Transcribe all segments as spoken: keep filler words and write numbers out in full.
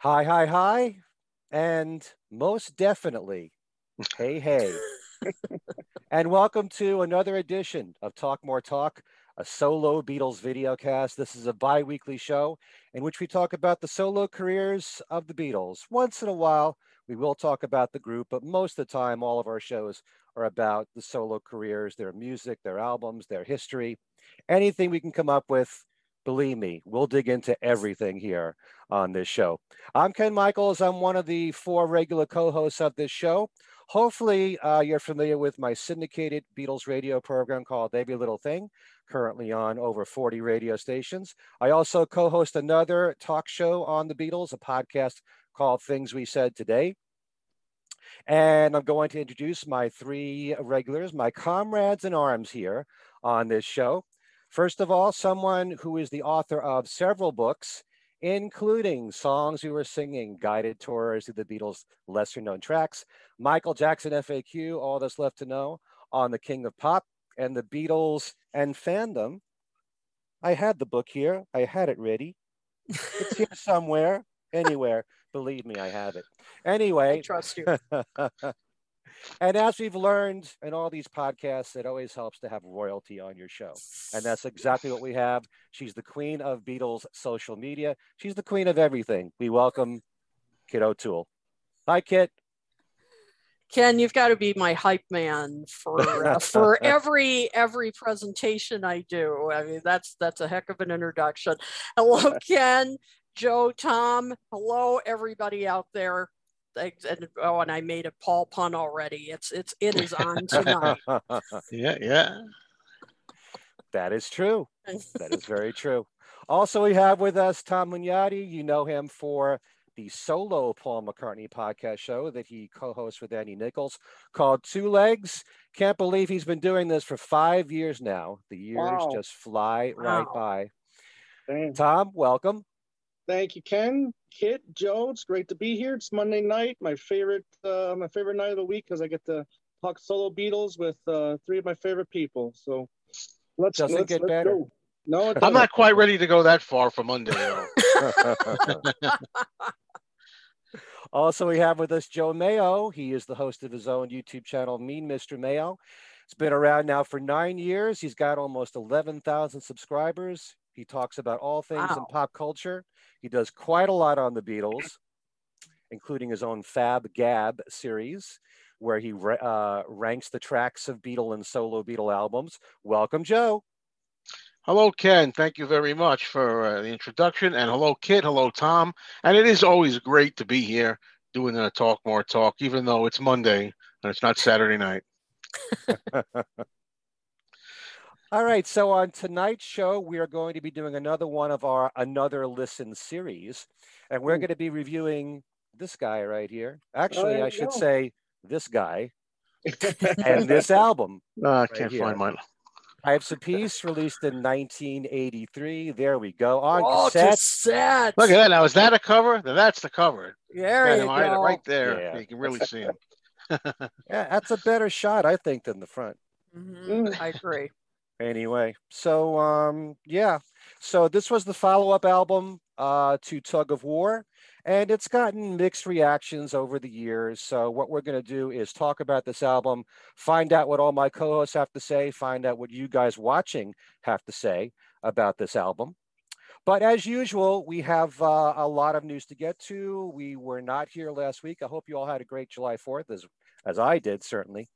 Hi, hi, hi. And most definitely, hey, hey. And welcome to another edition of Talk More Talk, a solo Beatles videocast. This is a bi-weekly show in which we talk about the solo careers of the Beatles. Once in a while, we will talk about the group, but most of the time, all of our shows are about the solo careers, their music, their albums, their history, anything we can come up with. Believe me, we'll dig into everything here on this show. I'm Ken Michaels. I'm one of the four regular co-hosts of this show. Hopefully, uh, you're familiar with my syndicated Beatles radio program called Every Little Thing, currently on over forty radio stations. I also co-host another talk show on the Beatles, a podcast called Things We Said Today. And I'm going to introduce my three regulars, my comrades in arms here on this show. First of all, someone who is the author of several books, including Songs We Were Singing, Guided Tours Through the Beatles' Lesser Known Tracks, Michael Jackson F A Q, All That's Left to Know, On the King of Pop, and The Beatles and Fandom. I had the book here. I had it ready. It's here somewhere, anywhere. Believe me, I have it. Anyway. I trust you. And as we've learned in all these podcasts, it always helps to have royalty on your show. And that's exactly what we have. She's the queen of Beatles social media. She's the queen of everything. We welcome Kit O'Toole. Hi, Kit. Ken, you've got to be my hype man for uh, for every every presentation I do. I mean, that's that's a heck of an introduction. Hello, Ken, Joe, Tom. Hello, everybody out there. And, oh, and I made a Paul pun already. It's it's it is on tonight. yeah, yeah. That is true. That is very true. Also, we have with us Tom Minyeti. You know him for the solo Paul McCartney podcast show that he co-hosts with Andy Nichols called Two Legs. Can't believe he's been doing this for five years now. The years wow. just fly wow. right by. Damn. Tom, welcome. Thank you, Ken, Kit, Joe. It's great to be here. It's Monday night, my favorite, uh, my favorite night of the week because I get to talk solo Beatles with uh, three of my favorite people. So let's doesn't let's, get let's better. Go. No, it I'm not quite ready to go that far for Monday. Also, we have with us Joe Mayo. He is the host of his own YouTube channel, Mean Mister Mayo. It's been around now for nine years. He's got almost eleven thousand subscribers. He talks about all things wow. in pop culture. He does quite a lot on the Beatles, including his own Fab Gab series, where he uh, ranks the tracks of Beatle and solo Beatle albums. Welcome, Joe. Hello, Ken. Thank you very much for uh, the introduction. And hello, Kit. Hello, Tom. And it is always great to be here doing a Talk More Talk, even though it's Monday and it's not Saturday night. All right, so on tonight's show, we are going to be doing another one of our Another Listen series, and we're Ooh. going to be reviewing this guy right here. Actually, oh, I should go. say this guy and this album. No, I right can't here. find mine. Pipes of Peace, released in nineteen eighty-three. There we go. On oh, cassette. cassette. Look at that. Now, is that a cover? Now, that's the cover. There that you go. Right there. Yeah. You can really see him. Yeah, that's a better shot, I think, than the front. Mm-hmm. I agree. Anyway, so um, yeah, so this was the follow-up album uh, to Tug of War, and it's gotten mixed reactions over the years. So what we're going to do is talk about this album, find out what all my co-hosts have to say, find out what you guys watching have to say about this album. But as usual, we have uh, a lot of news to get to. We were not here last week. I hope you all had a great July fourth, as, as I did, certainly.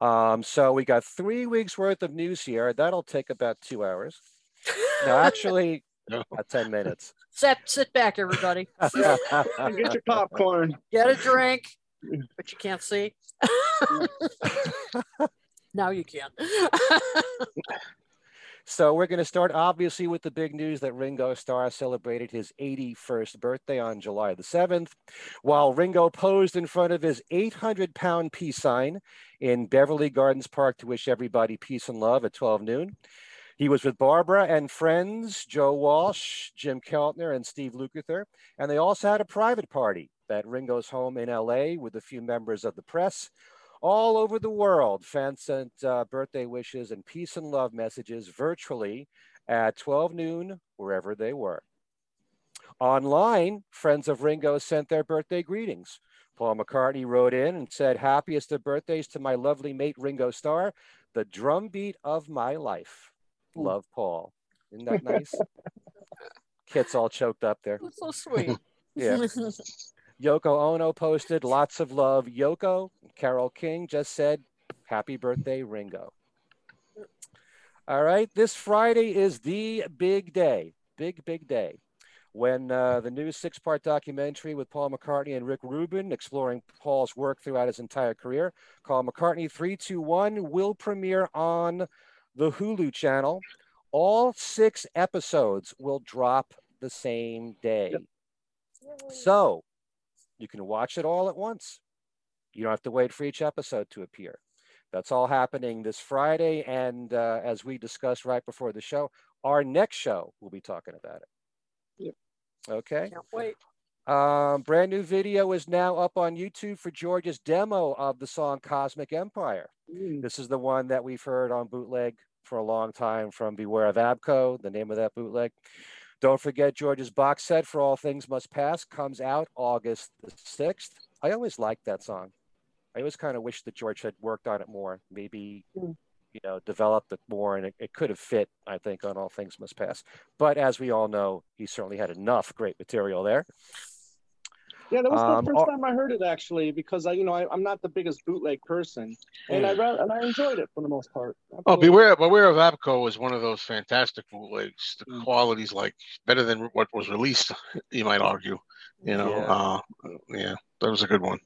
Um, so we got three weeks worth of news here. That'll take about two hours. No, actually, no. about ten minutes. Sit, sit back, everybody. Get your popcorn. Get a drink, but you can't see. Now you can. So we're going to start, obviously, with the big news that Ringo Starr celebrated his eighty-first birthday on July the seventh, while Ringo posed in front of his eight hundred pound peace sign in Beverly Gardens Park to wish everybody peace and love at twelve noon. He was with Barbara and friends, Joe Walsh, Jim Keltner, and Steve Lukather, and they also had a private party at Ringo's home in L A with a few members of the press. All over the world, fans sent uh, birthday wishes and peace and love messages virtually at twelve noon, wherever they were. Online, friends of Ringo sent their birthday greetings. Paul McCartney wrote in and said, "Happiest of birthdays to my lovely mate, Ringo Starr, the drumbeat of my life. Love, Paul." Isn't that nice? Kit's all choked up there. That's so sweet. Yeah. Yoko Ono posted, "Lots of love, Yoko." Carole King just said, "Happy birthday, Ringo." All right, this Friday is the big day, big, big day, when uh, the new six-part documentary with Paul McCartney and Rick Rubin exploring Paul's work throughout his entire career, called McCartney three, two, one, will premiere on the Hulu channel. All six episodes will drop the same day. Yep. So you can watch it all at once. You don't have to wait for each episode to appear. That's all happening this Friday. And uh, as we discussed right before the show, our next show, we'll be talking about it. Yep. Okay. Can't wait. Um, brand new video is now up on YouTube for George's demo of the song Cosmic Empire. Mm. This is the one that we've heard on bootleg for a long time from Beware of A B K C O, the name of that bootleg. Don't forget, George's box set for All Things Must Pass comes out August the sixth. I always liked that song. I always kind of wish that George had worked on it more, maybe, mm. you know, developed it more, and it, it could have fit, I think, on All Things Must Pass. But as we all know, he certainly had enough great material there. Yeah, that was um, the first time I heard it, actually, because, I, you know, I, I'm not the biggest bootleg person, and I rather, and I enjoyed it for the most part. Oh, Beware, Beware of A B K C O was one of those fantastic bootlegs. The mm. quality's, like, better than what was released, you might argue. You know, yeah, uh, yeah that was a good one.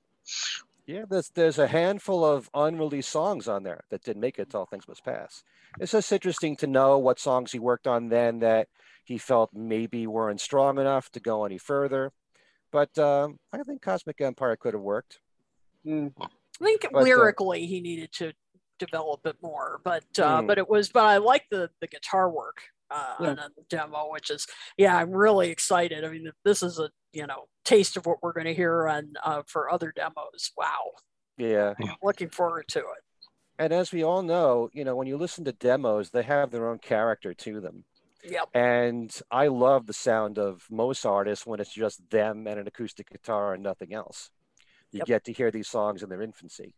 Yeah, there's, there's a handful of unreleased songs on there that didn't make it to All Things Must Pass. It's just interesting to know what songs he worked on then that he felt maybe weren't strong enough to go any further. But um, I think Cosmic Empire could have worked. Mm. I think but, lyrically uh, he needed to develop it more, but uh, mm. but it was. But I like the the guitar work uh, yeah. on the demo, which is yeah, I'm really excited. I mean, this is a you know taste of what we're going to hear on uh, for other demos. Wow. Yeah, I'm looking forward to it. And as we all know, you know, when you listen to demos, they have their own character to them. Yep. And I love the sound of most artists when it's just them and an acoustic guitar and nothing else. You yep. get to hear these songs in their infancy.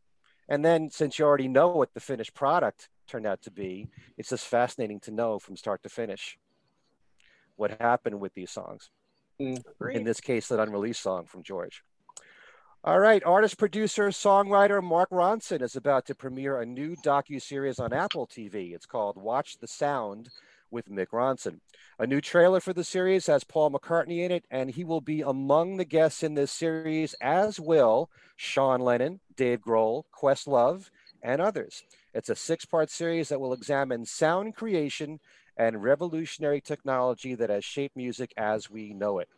And then since you already know what the finished product turned out to be, it's just fascinating to know from start to finish what happened with these songs. Mm-hmm. In this case, that unreleased song from George. All right, artist, producer, songwriter Mark Ronson is about to premiere a new docuseries on Apple T V. It's called Watch the Sound, with Mick Ronson. A new trailer for the series has Paul McCartney in it, and he will be among the guests in this series, as will Sean Lennon, Dave Grohl, Questlove, and others. It's a six-part series that will examine sound creation and revolutionary technology that has shaped music as we know it.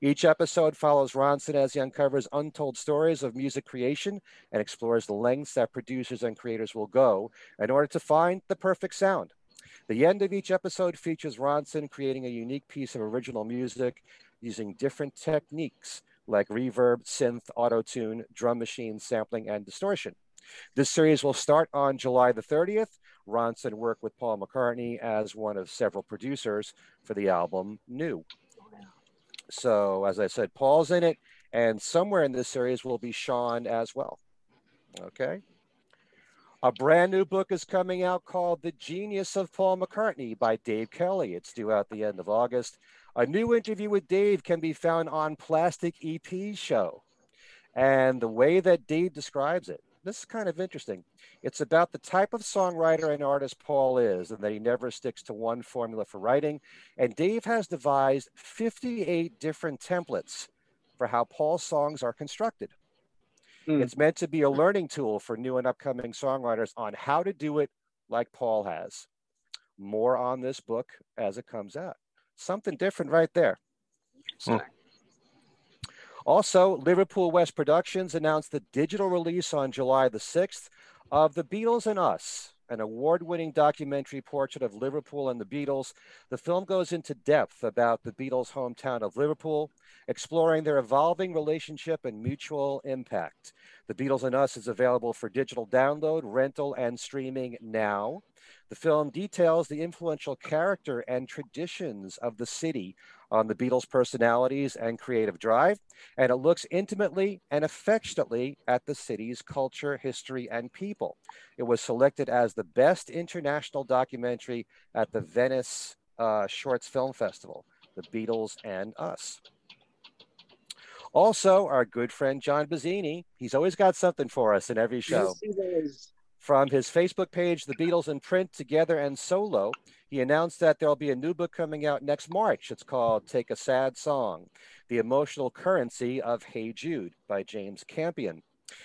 Each episode follows Ronson as he uncovers untold stories of music creation and explores the lengths that producers and creators will go in order to find the perfect sound. The end of each episode features Ronson creating a unique piece of original music using different techniques like reverb, synth, auto-tune, drum machine, sampling, and distortion. This series will start on July the thirtieth. Ronson worked with Paul McCartney as one of several producers for the album New. So, as I said, Paul's in it, and somewhere in this series will be Sean as well. Okay. A brand new book is coming out called The Genius of Paul McCartney by Dave Kelly. It's due out the end of August. A new interview with Dave can be found on Plastic E P Show. And the way that Dave describes it, this is kind of interesting. It's about the type of songwriter and artist Paul is, and that he never sticks to one formula for writing. And Dave has devised fifty-eight different templates for how Paul's songs are constructed. It's meant to be a learning tool for new and upcoming songwriters on how to do it like Paul has. More on this book as it comes out. Something different right there. So. Also, Liverpool West Productions announced the digital release on July the sixth of The Beatles and Us, an award-winning documentary portrait of Liverpool and the Beatles. The film goes into depth about the Beatles' hometown of Liverpool, exploring their evolving relationship and mutual impact. The Beatles and Us is available for digital download, rental, and streaming now. The film details the influential character and traditions of the city on the Beatles' personalities and creative drive, and it looks intimately and affectionately at the city's culture, history, and people. It was selected as the best international documentary at the Venice uh, Shorts Film Festival, The Beatles and Us. Also, our good friend John Bazzini, he's always got something for us in every show. Yes, he is. From his Facebook page, The Beatles in Print, Together and Solo, he announced that there'll be a new book coming out next March. It's called Take a Sad Song, The Emotional Currency of Hey Jude by James Campion.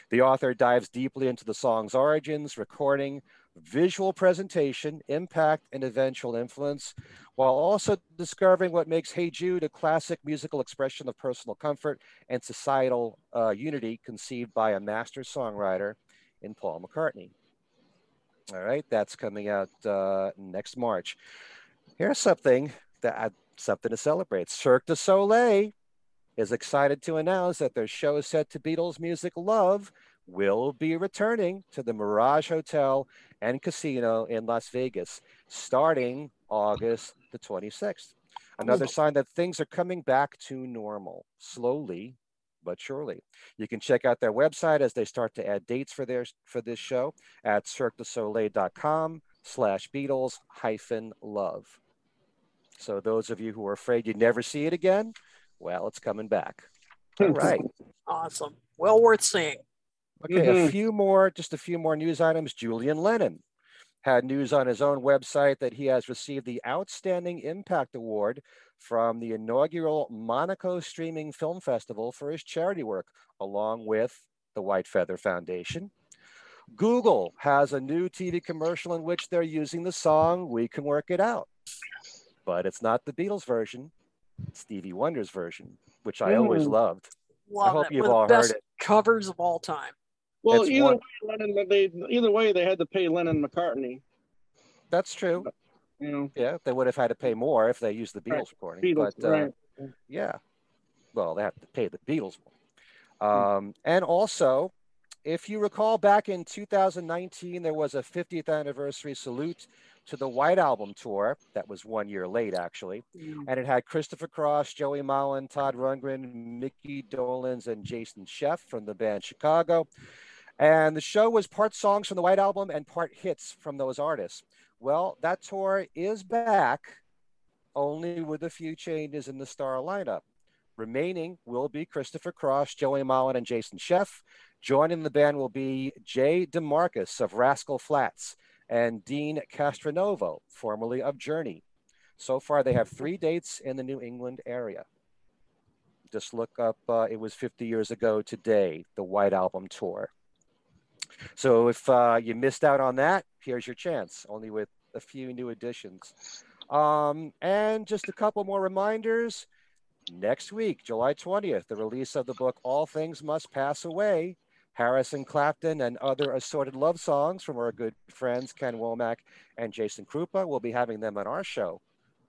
The author dives deeply into the song's origins, recording, visual presentation, impact, and eventual influence, while also discovering what makes Hey Jude a classic musical expression of personal comfort and societal uh, unity conceived by a master songwriter in Paul McCartney. All right, that's coming out uh, next March. Here's something that uh, something to celebrate. Cirque du Soleil is excited to announce that their show set to Beatles music Love will be returning to the Mirage Hotel and Casino in Las Vegas starting August the twenty-sixth. Another sign that things are coming back to normal, slowly but surely. You can check out their website as they start to add dates for their for this show at cirque du soleil dot com slash Beatles hyphen love. So those of you who are afraid you'd never see it again, well, it's coming back. All right. Awesome. Well worth seeing. Okay, mm-hmm. a few more, just a few more news items. Julian Lennon had news on his own website that he has received the Outstanding Impact Award from the inaugural Monaco Streaming Film Festival for his charity work, along with the White Feather Foundation. Google has a new T V commercial in which they're using the song We Can Work It Out, but it's not the Beatles version, it's Stevie Wonder's version, which I mm. always loved. Love I hope it. you've One all heard it. Covers of all time. Well, either, one... way, Lennon, they, either way, they had to pay Lennon McCartney. That's true. You know. Yeah, they would have had to pay more if they used the Beatles right. recording. Beatles, but, right. uh, yeah, well, they have to pay the Beatles more. Um, hmm. And also, if you recall, back in two thousand nineteen, there was a fiftieth anniversary salute to the White Album tour that was one year late, actually. Mm. And it had Christopher Cross, Joey Molland, Todd Rundgren, Mickey Dolenz, and Jason Scheff from the band Chicago. And the show was part songs from the White Album and part hits from those artists. Well, that tour is back, only with a few changes in the star lineup. Remaining will be Christopher Cross, Joey Molland, and Jason Scheff. Joining the band will be Jay DeMarcus of Rascal Flatts and Dean Castronovo, formerly of Journey. So far, they have three dates in the New England area. Just look up, uh, it was fifty years ago today, the White Album tour. So if uh, you missed out on that, here's your chance, only with a few new additions. Um, and just a couple more reminders. Next week, July twentieth, the release of the book All Things Must Pass Away, Harrison Clapton and Other Assorted Love Songs from our good friends Ken Womack and Jason Krupa. We'll be having them on our show.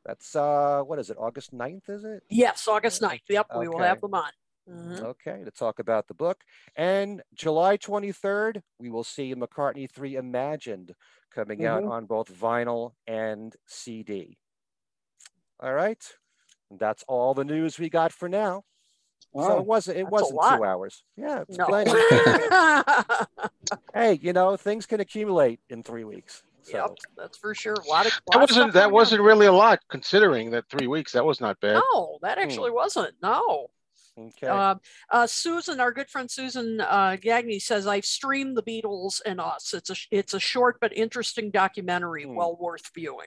That's, uh, what is it, August ninth, is it? Yes, August ninth. Yep, okay. We will have them on. Mm-hmm. Okay, to talk about the book. And July twenty-third, we will see McCartney three Imagined coming mm-hmm. out on both vinyl and C D. All right. That's all the news we got for now. Wow. So it wasn't it That's wasn't two hours. Yeah, it's no. plenty. hey, you know, things can accumulate in three weeks. So. Yep, that's for sure. A lot of that wasn't that wasn't out. really a lot considering that three weeks. That was not bad. No, that actually hmm. wasn't. No. Okay. Uh, uh, Susan, our good friend Susan uh, Gagne says, "I've streamed The Beatles and Us. It's a it's a short but interesting documentary, hmm. well worth viewing."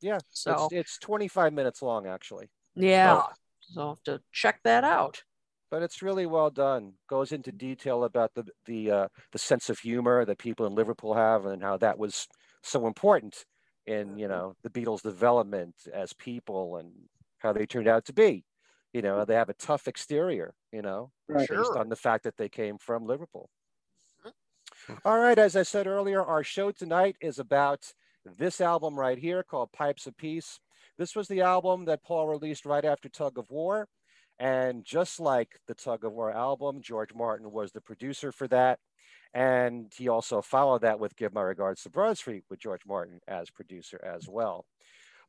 Yeah, so it's, it's twenty-five minutes long, actually. Yeah, so I'll have to check that out. But it's really well done. Goes into detail about the the uh, the sense of humor that people in Liverpool have, and how that was so important in, you know, the Beatles' development as people and how they turned out to be. You know, they have a tough exterior, you know, right. based sure. on the fact that they came from Liverpool. All right, as I said earlier, our show tonight is about this album right here called Pipes of Peace. This was the album that Paul released right after Tug of War. And just like the Tug of War album, George Martin was the producer for that. And he also followed that with Give My Regards to Broad Street with George Martin as producer as well.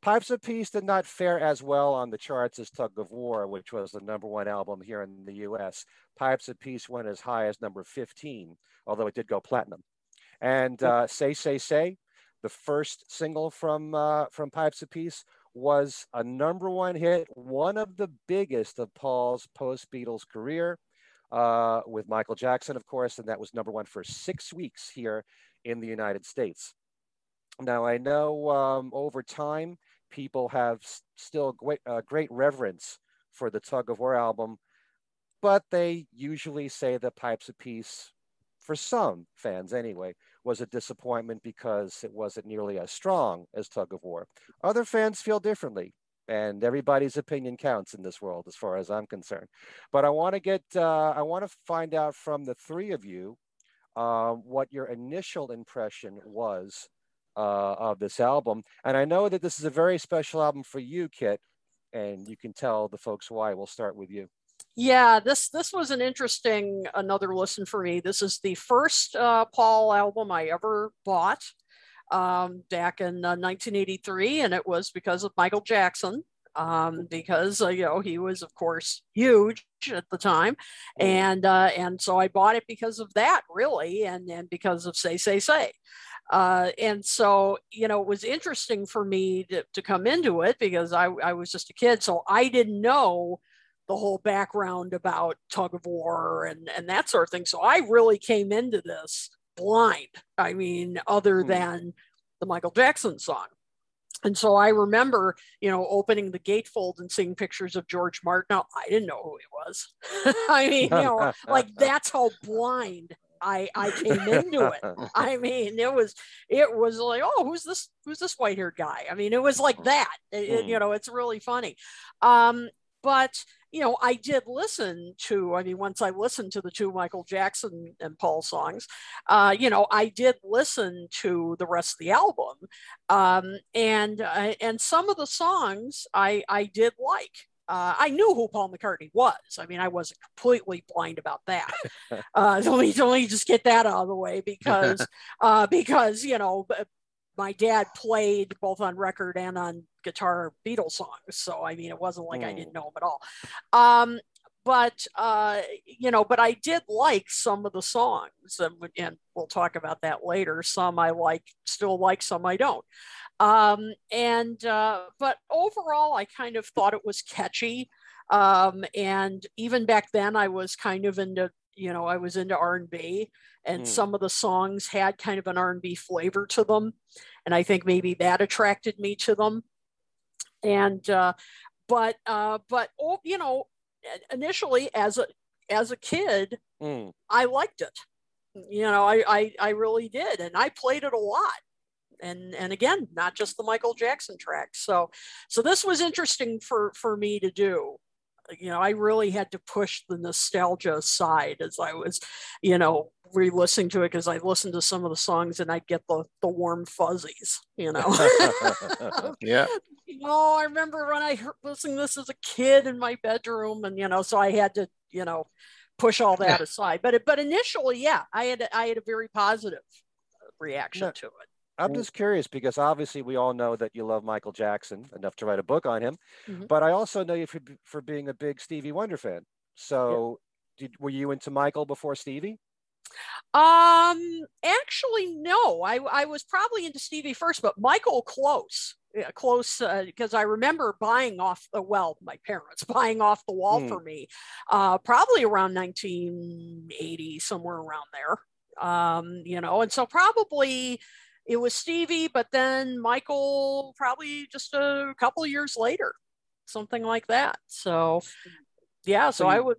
Pipes of Peace did not fare as well on the charts as Tug of War, which was the number one album here in the U S. Pipes of Peace went as high as number fifteen, although it did go platinum. And uh, Say, Say, Say, the first single from uh, from Pipes of Peace, was a number one hit, one of the biggest of Paul's post-Beatles career, uh, with Michael Jackson, of course, and that was number one for six weeks here in the United States. Now, I know um, over time, people have s- still great, uh, great reverence for the Tug of War album, but they usually say that Pipes of Peace, for some fans anyway, was a disappointment because it wasn't nearly as strong as Tug of War. Other fans feel differently, and everybody's opinion counts in this world as far as I'm concerned. But I want to get, uh, I want to find out from the three of you uh, what your initial impression was uh, of this album. And I know that this is a very special album for you, Kit, and you can tell the folks why. We'll start with you. Yeah, this this was an interesting another listen for me. This is the first uh, Paul album I ever bought um, back in uh, nineteen eighty-three, and it was because of Michael Jackson, um, because uh, you know, he was of course huge at the time, and uh, and so I bought it because of that really, and and because of Say Say Say. Uh, and so, you know, it was interesting for me to, to come into it because I, I was just a kid, so I didn't know the whole background about Tug of War and, and that sort of thing. So I really came into this blind. I mean, other mm. than the Michael Jackson song. And so I remember, you know, opening the gatefold and seeing pictures of George Martin. Now, I didn't know who he was. I mean, you know, like that's how blind I, I came into it. I mean, it was, it was like, oh, who's this, who's this white haired guy? I mean, it was like that, it, mm. it, you know, it's really funny. Um, but you know, I did listen to, I mean, once I listened to the two Michael Jackson and Paul songs, uh, you know, I did listen to the rest of the album. Um, and uh, and some of the songs I, I did like. Uh, I knew who Paul McCartney was. I mean, I wasn't completely blind about that. Uh, so let, me, let me just get that out of the way because, uh, because you know, my dad played both on record and on guitar Beatles songs. So, I mean, it wasn't like mm. I didn't know them at all. Um, but, uh, you know, but I did like some of the songs and, and we'll talk about that later. Some I like, still like, some I don't. Um, and, uh, but overall, I kind of thought it was catchy. Um, and even back then I was kind of into, you know, I was into R and B and mm. some of the songs had kind of an R and B flavor to them. And I think maybe that attracted me to them. And, uh, but, uh, but, oh, you know, initially as a, as a kid, mm. I liked it, you know, I, I, I really did. And I played it a lot. And, and again, not just the Michael Jackson track. So, so this was interesting for, for me to do. You know, I really had to push the nostalgia side as I was, you know, re-listening to it because I listened to some of the songs and I'd get the, the warm fuzzies, you know. Yeah. You know, I remember when I heard listening to this as a kid in my bedroom and, you know, so I had to, you know, push all that aside. But but initially, yeah, I had I had a very positive reaction no, to it. I'm just curious because obviously we all know that you love Michael Jackson enough to write a book on him, mm-hmm. but I also know you for, for being a big Stevie Wonder fan. So yeah. did, were you into Michael before Stevie? Um, actually, no, I, I was probably into Stevie first, but Michael close, yeah, close, because uh, I remember buying off the, well, my parents buying off the wall mm. for me, uh, probably around nineteen eighty, somewhere around there, um, you know, and so probably it was Stevie, but then Michael probably just a couple of years later, something like that. So, yeah, so, so you, I would.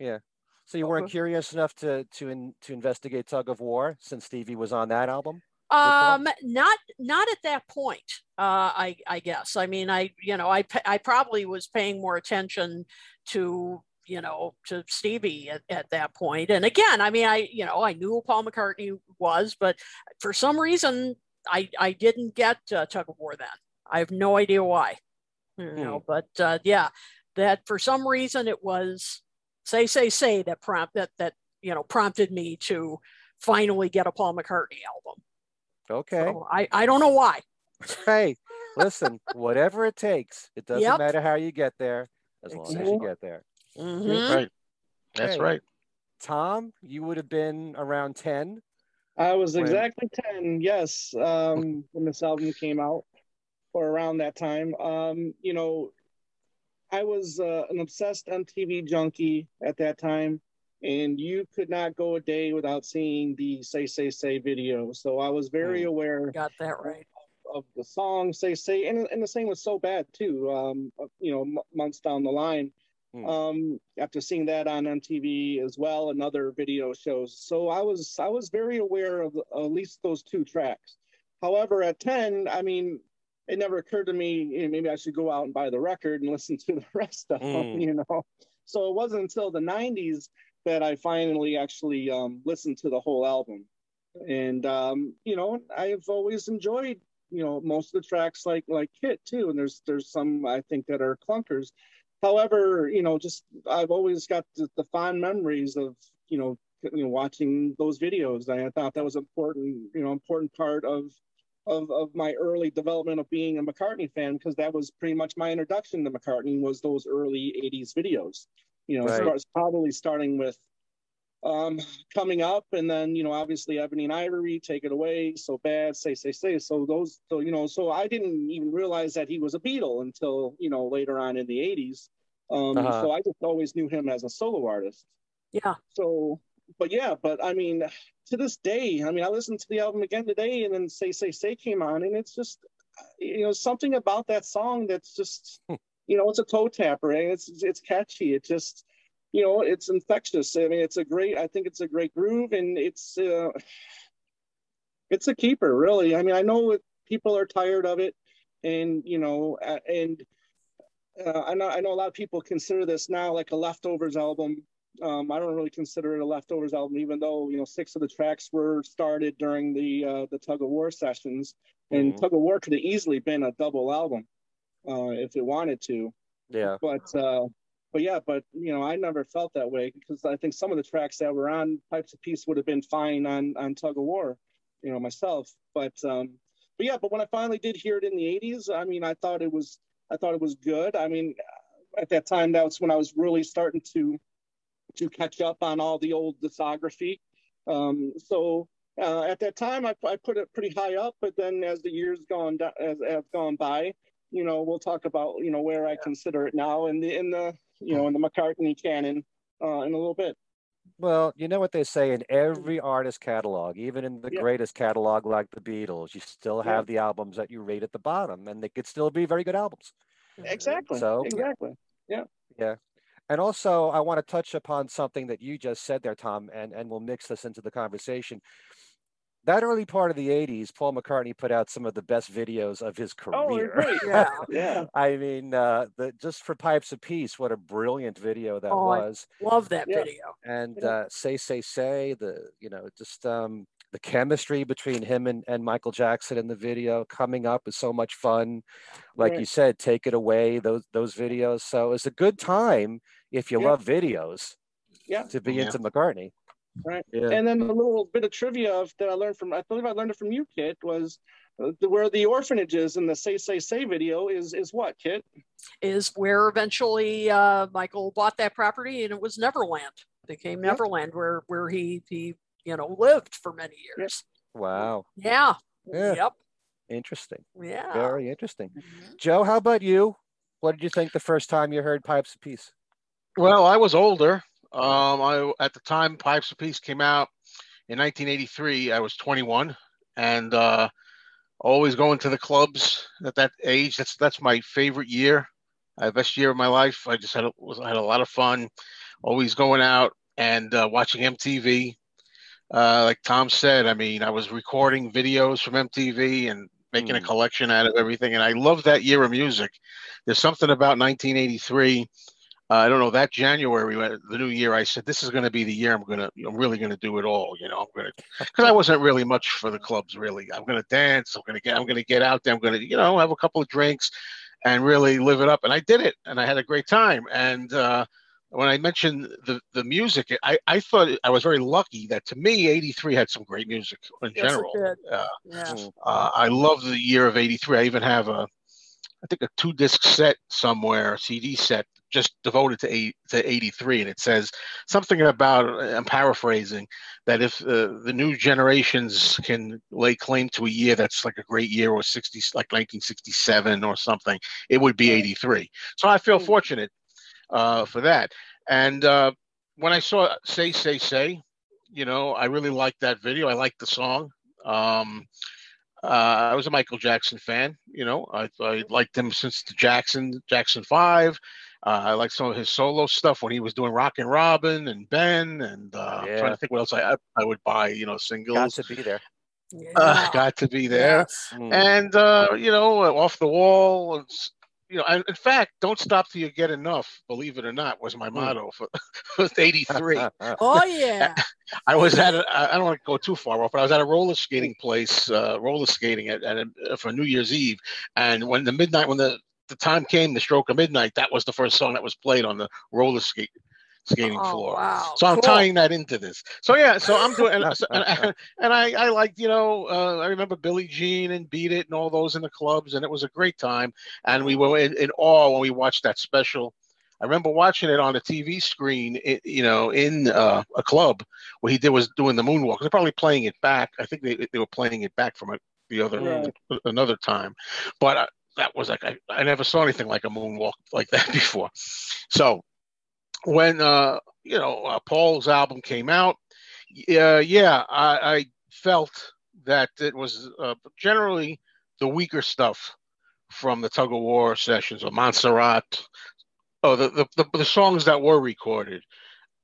Yeah. So you weren't curious enough to to in, to investigate Tug of War since Stevie was on that album? Um, not not at that point. Uh, I I guess. I mean, I you know, I I probably was paying more attention to you know to Stevie at, at that point. And again, I mean, I you know, I knew who Paul McCartney was, but for some reason, I I didn't get uh, Tug of War then. I have no idea why. You know, hmm. but uh, yeah, that for some reason it was. Say, Say, Say that prompt that that you know prompted me to finally get a Paul McCartney album. Okay. So I, I don't know why. Hey, listen, whatever it takes, it doesn't yep. matter how you get there, as long exactly. as you get there. Mm-hmm. That's right. That's hey, right. Tom, you would have been around ten. I was when... exactly ten, yes. Um, when this album came out, or around that time. Um, you know. I was uh, an obsessed M T V junkie at that time, and you could not go a day without seeing the Say, Say, Say video. So I was very mm, aware got that right. of, of the song Say, Say, and, and the same was So Bad too, um, you know, m- months down the line. Mm. Um, after seeing that on M T V as well and other video shows. So I was, I was very aware of at least those two tracks. However, at ten, I mean, it never occurred to me, you know, maybe I should go out and buy the record and listen to the rest of mm. them, you know. So it wasn't until the nineties that I finally actually um, listened to the whole album. And, um, you know, I've always enjoyed, you know, most of the tracks like like Kit, too. And there's there's some, I think, that are clunkers. However, you know, just I've always got the, the fond memories of, you know, you know, watching those videos. I thought that was important, you know, important part of Of, of my early development of being a McCartney fan, because that was pretty much my introduction to McCartney was those early eighties videos, you know, right. start, probably starting with um, Coming Up, and then, you know, obviously Ebony and Ivory, Take It Away, So Bad, Say, Say, Say. So those, so, you know, so I didn't even realize that he was a Beatle until, you know, later on in the eighties. Um, uh-huh. So I just always knew him as a solo artist. Yeah. So... But yeah, but I mean, to this day, I mean, I listened to the album again today, and then Say, Say, Say came on, and it's just, you know, something about that song that's just, you know, it's a toe tapper, and it's it's catchy. It just, you know, it's infectious. I mean, it's a great, I think it's a great groove, and it's, uh, it's a keeper, really. I mean, I know people are tired of it, and, you know, and uh, I know, I know a lot of people consider this now like a leftovers album. Um, I don't really consider it a leftovers album, even though, you know, six of the tracks were started during the uh, the Tug of War sessions, and mm-hmm. Tug of War could have easily been a double album uh, if it wanted to. Yeah. But uh, but yeah, but you know, I never felt that way, because I think some of the tracks that were on Pipes of Peace would have been fine on on Tug of War, you know, myself. But um, but yeah, but when I finally did hear it in the eighties, I mean, I thought it was I thought it was good. I mean, at that time, that was when I was really starting to. to catch up on all the old discography. Um, so uh, at that time, I, I put it pretty high up, but then as the years gone as have gone by, you know, we'll talk about, you know, where I consider it now in the, in the you know, in the McCartney canon uh, in a little bit. Well, you know what they say in every artist catalog, even in the yeah. greatest catalog like the Beatles, you still have yeah. the albums that you rate at the bottom, and they could still be very good albums. Exactly, So exactly, yeah. Yeah. And also, I want to touch upon something that you just said there, Tom, and, and we'll mix this into the conversation. That early part of the eighties, Paul McCartney put out some of the best videos of his career. Oh, yeah. yeah. I mean, uh, the, just for Pipes of Peace, what a brilliant video that oh, was. I love that yeah. video. And uh, Say, Say, Say, the, you know, just um, the chemistry between him and, and Michael Jackson in the video. Coming Up was so much fun. Like yeah. you said, Take It Away, those those videos. So it's a good time. If you yeah. love videos, yeah, to be yeah. into McCartney, right? Yeah. And then a little bit of trivia that I learned from—I believe I learned it from you, Kit, was the, where the orphanage is in the "Say Say Say" video is is what, Kit? Is where eventually uh, Michael bought that property, and it was Neverland. It became yeah. Neverland, where where he he you know, lived for many years. Wow. Yeah. yeah. Yep. Interesting. Yeah. Very interesting. Mm-hmm. Joe, how about you? What did you think the first time you heard Pipes of Peace? Well, I was older. Um, I at the time Pipes of Peace came out in nineteen eighty-three. I was twenty-one, and uh, always going to the clubs at that age. That's that's my favorite year, uh, best year of my life. I just had a, was, I had a lot of fun, always going out and uh, watching M T V. Uh, like Tom said, I mean, I was recording videos from M T V and making a collection out of everything. And I love that year of music. There's something about nineteen eighty-three. Uh, I don't know, that January, the new year, I said, this is going to be the year I'm going to, I'm really going to do it all. You know, I'm going to, because I wasn't really much for the clubs, really. I'm going to dance. I'm going to get, I'm going to get out there. I'm going to, you know, have a couple of drinks and really live it up. And I did it, and I had a great time. And, uh, when I mentioned the, the music, I, I thought I was very lucky that, to me, eighty-three had some great music in yes, general. It did. Uh, yeah. uh, I love the year of eighty-three. I even have a, I think a two disc set somewhere, a C D set just devoted to eight, to eighty-three. And it says something about, I'm paraphrasing, that if uh, the new generations can lay claim to a year that's like a great year, or sixty, like nineteen sixty-seven or something, it would be eighty-three. So I feel fortunate Uh, for that. And uh, when I saw Say, Say, Say, you know, I really liked that video. I liked the song. Um, uh, I was a Michael Jackson fan. You know, I, I liked him since the Jackson, Jackson five. Uh, I liked some of his solo stuff when he was doing Rockin' Robin and Ben. And uh, yeah. I'm trying to think what else I, I I would buy, you know, singles. Got to be there. Yeah. Uh, got to be there. Yes. And, uh, you know, Off the Wall and You know, and in fact, don't stop till you get enough, believe it or not, was my motto for, for eighty-three. Oh, yeah. I was at, a, I don't want to go too far off, but I was at a roller skating place, uh, roller skating at, at a, for New Year's Eve. And when the midnight, when the, the time came, the stroke of midnight, that was the first song that was played on the roller skate, skating oh, floor. Wow. So I'm cool. tying that into this. So, yeah, so I'm doing, and, and, and I, I liked, you know, uh, I remember Billie Jean and Beat It and all those in the clubs, and it was a great time. And we were in, in awe when we watched that special. I remember watching it on a T V screen, it, you know, in uh, a club where he did was doing the moonwalk. They're probably playing it back. I think they they were playing it back from a, the other, yeah. another time. But I, that was like, I, I never saw anything like a moonwalk like that before. So, when, uh, you know, uh, Paul's album came out, uh, yeah, I, I felt that it was uh, generally the weaker stuff from the Tug of War sessions, or Montserrat, or the, the, the, the songs that were recorded,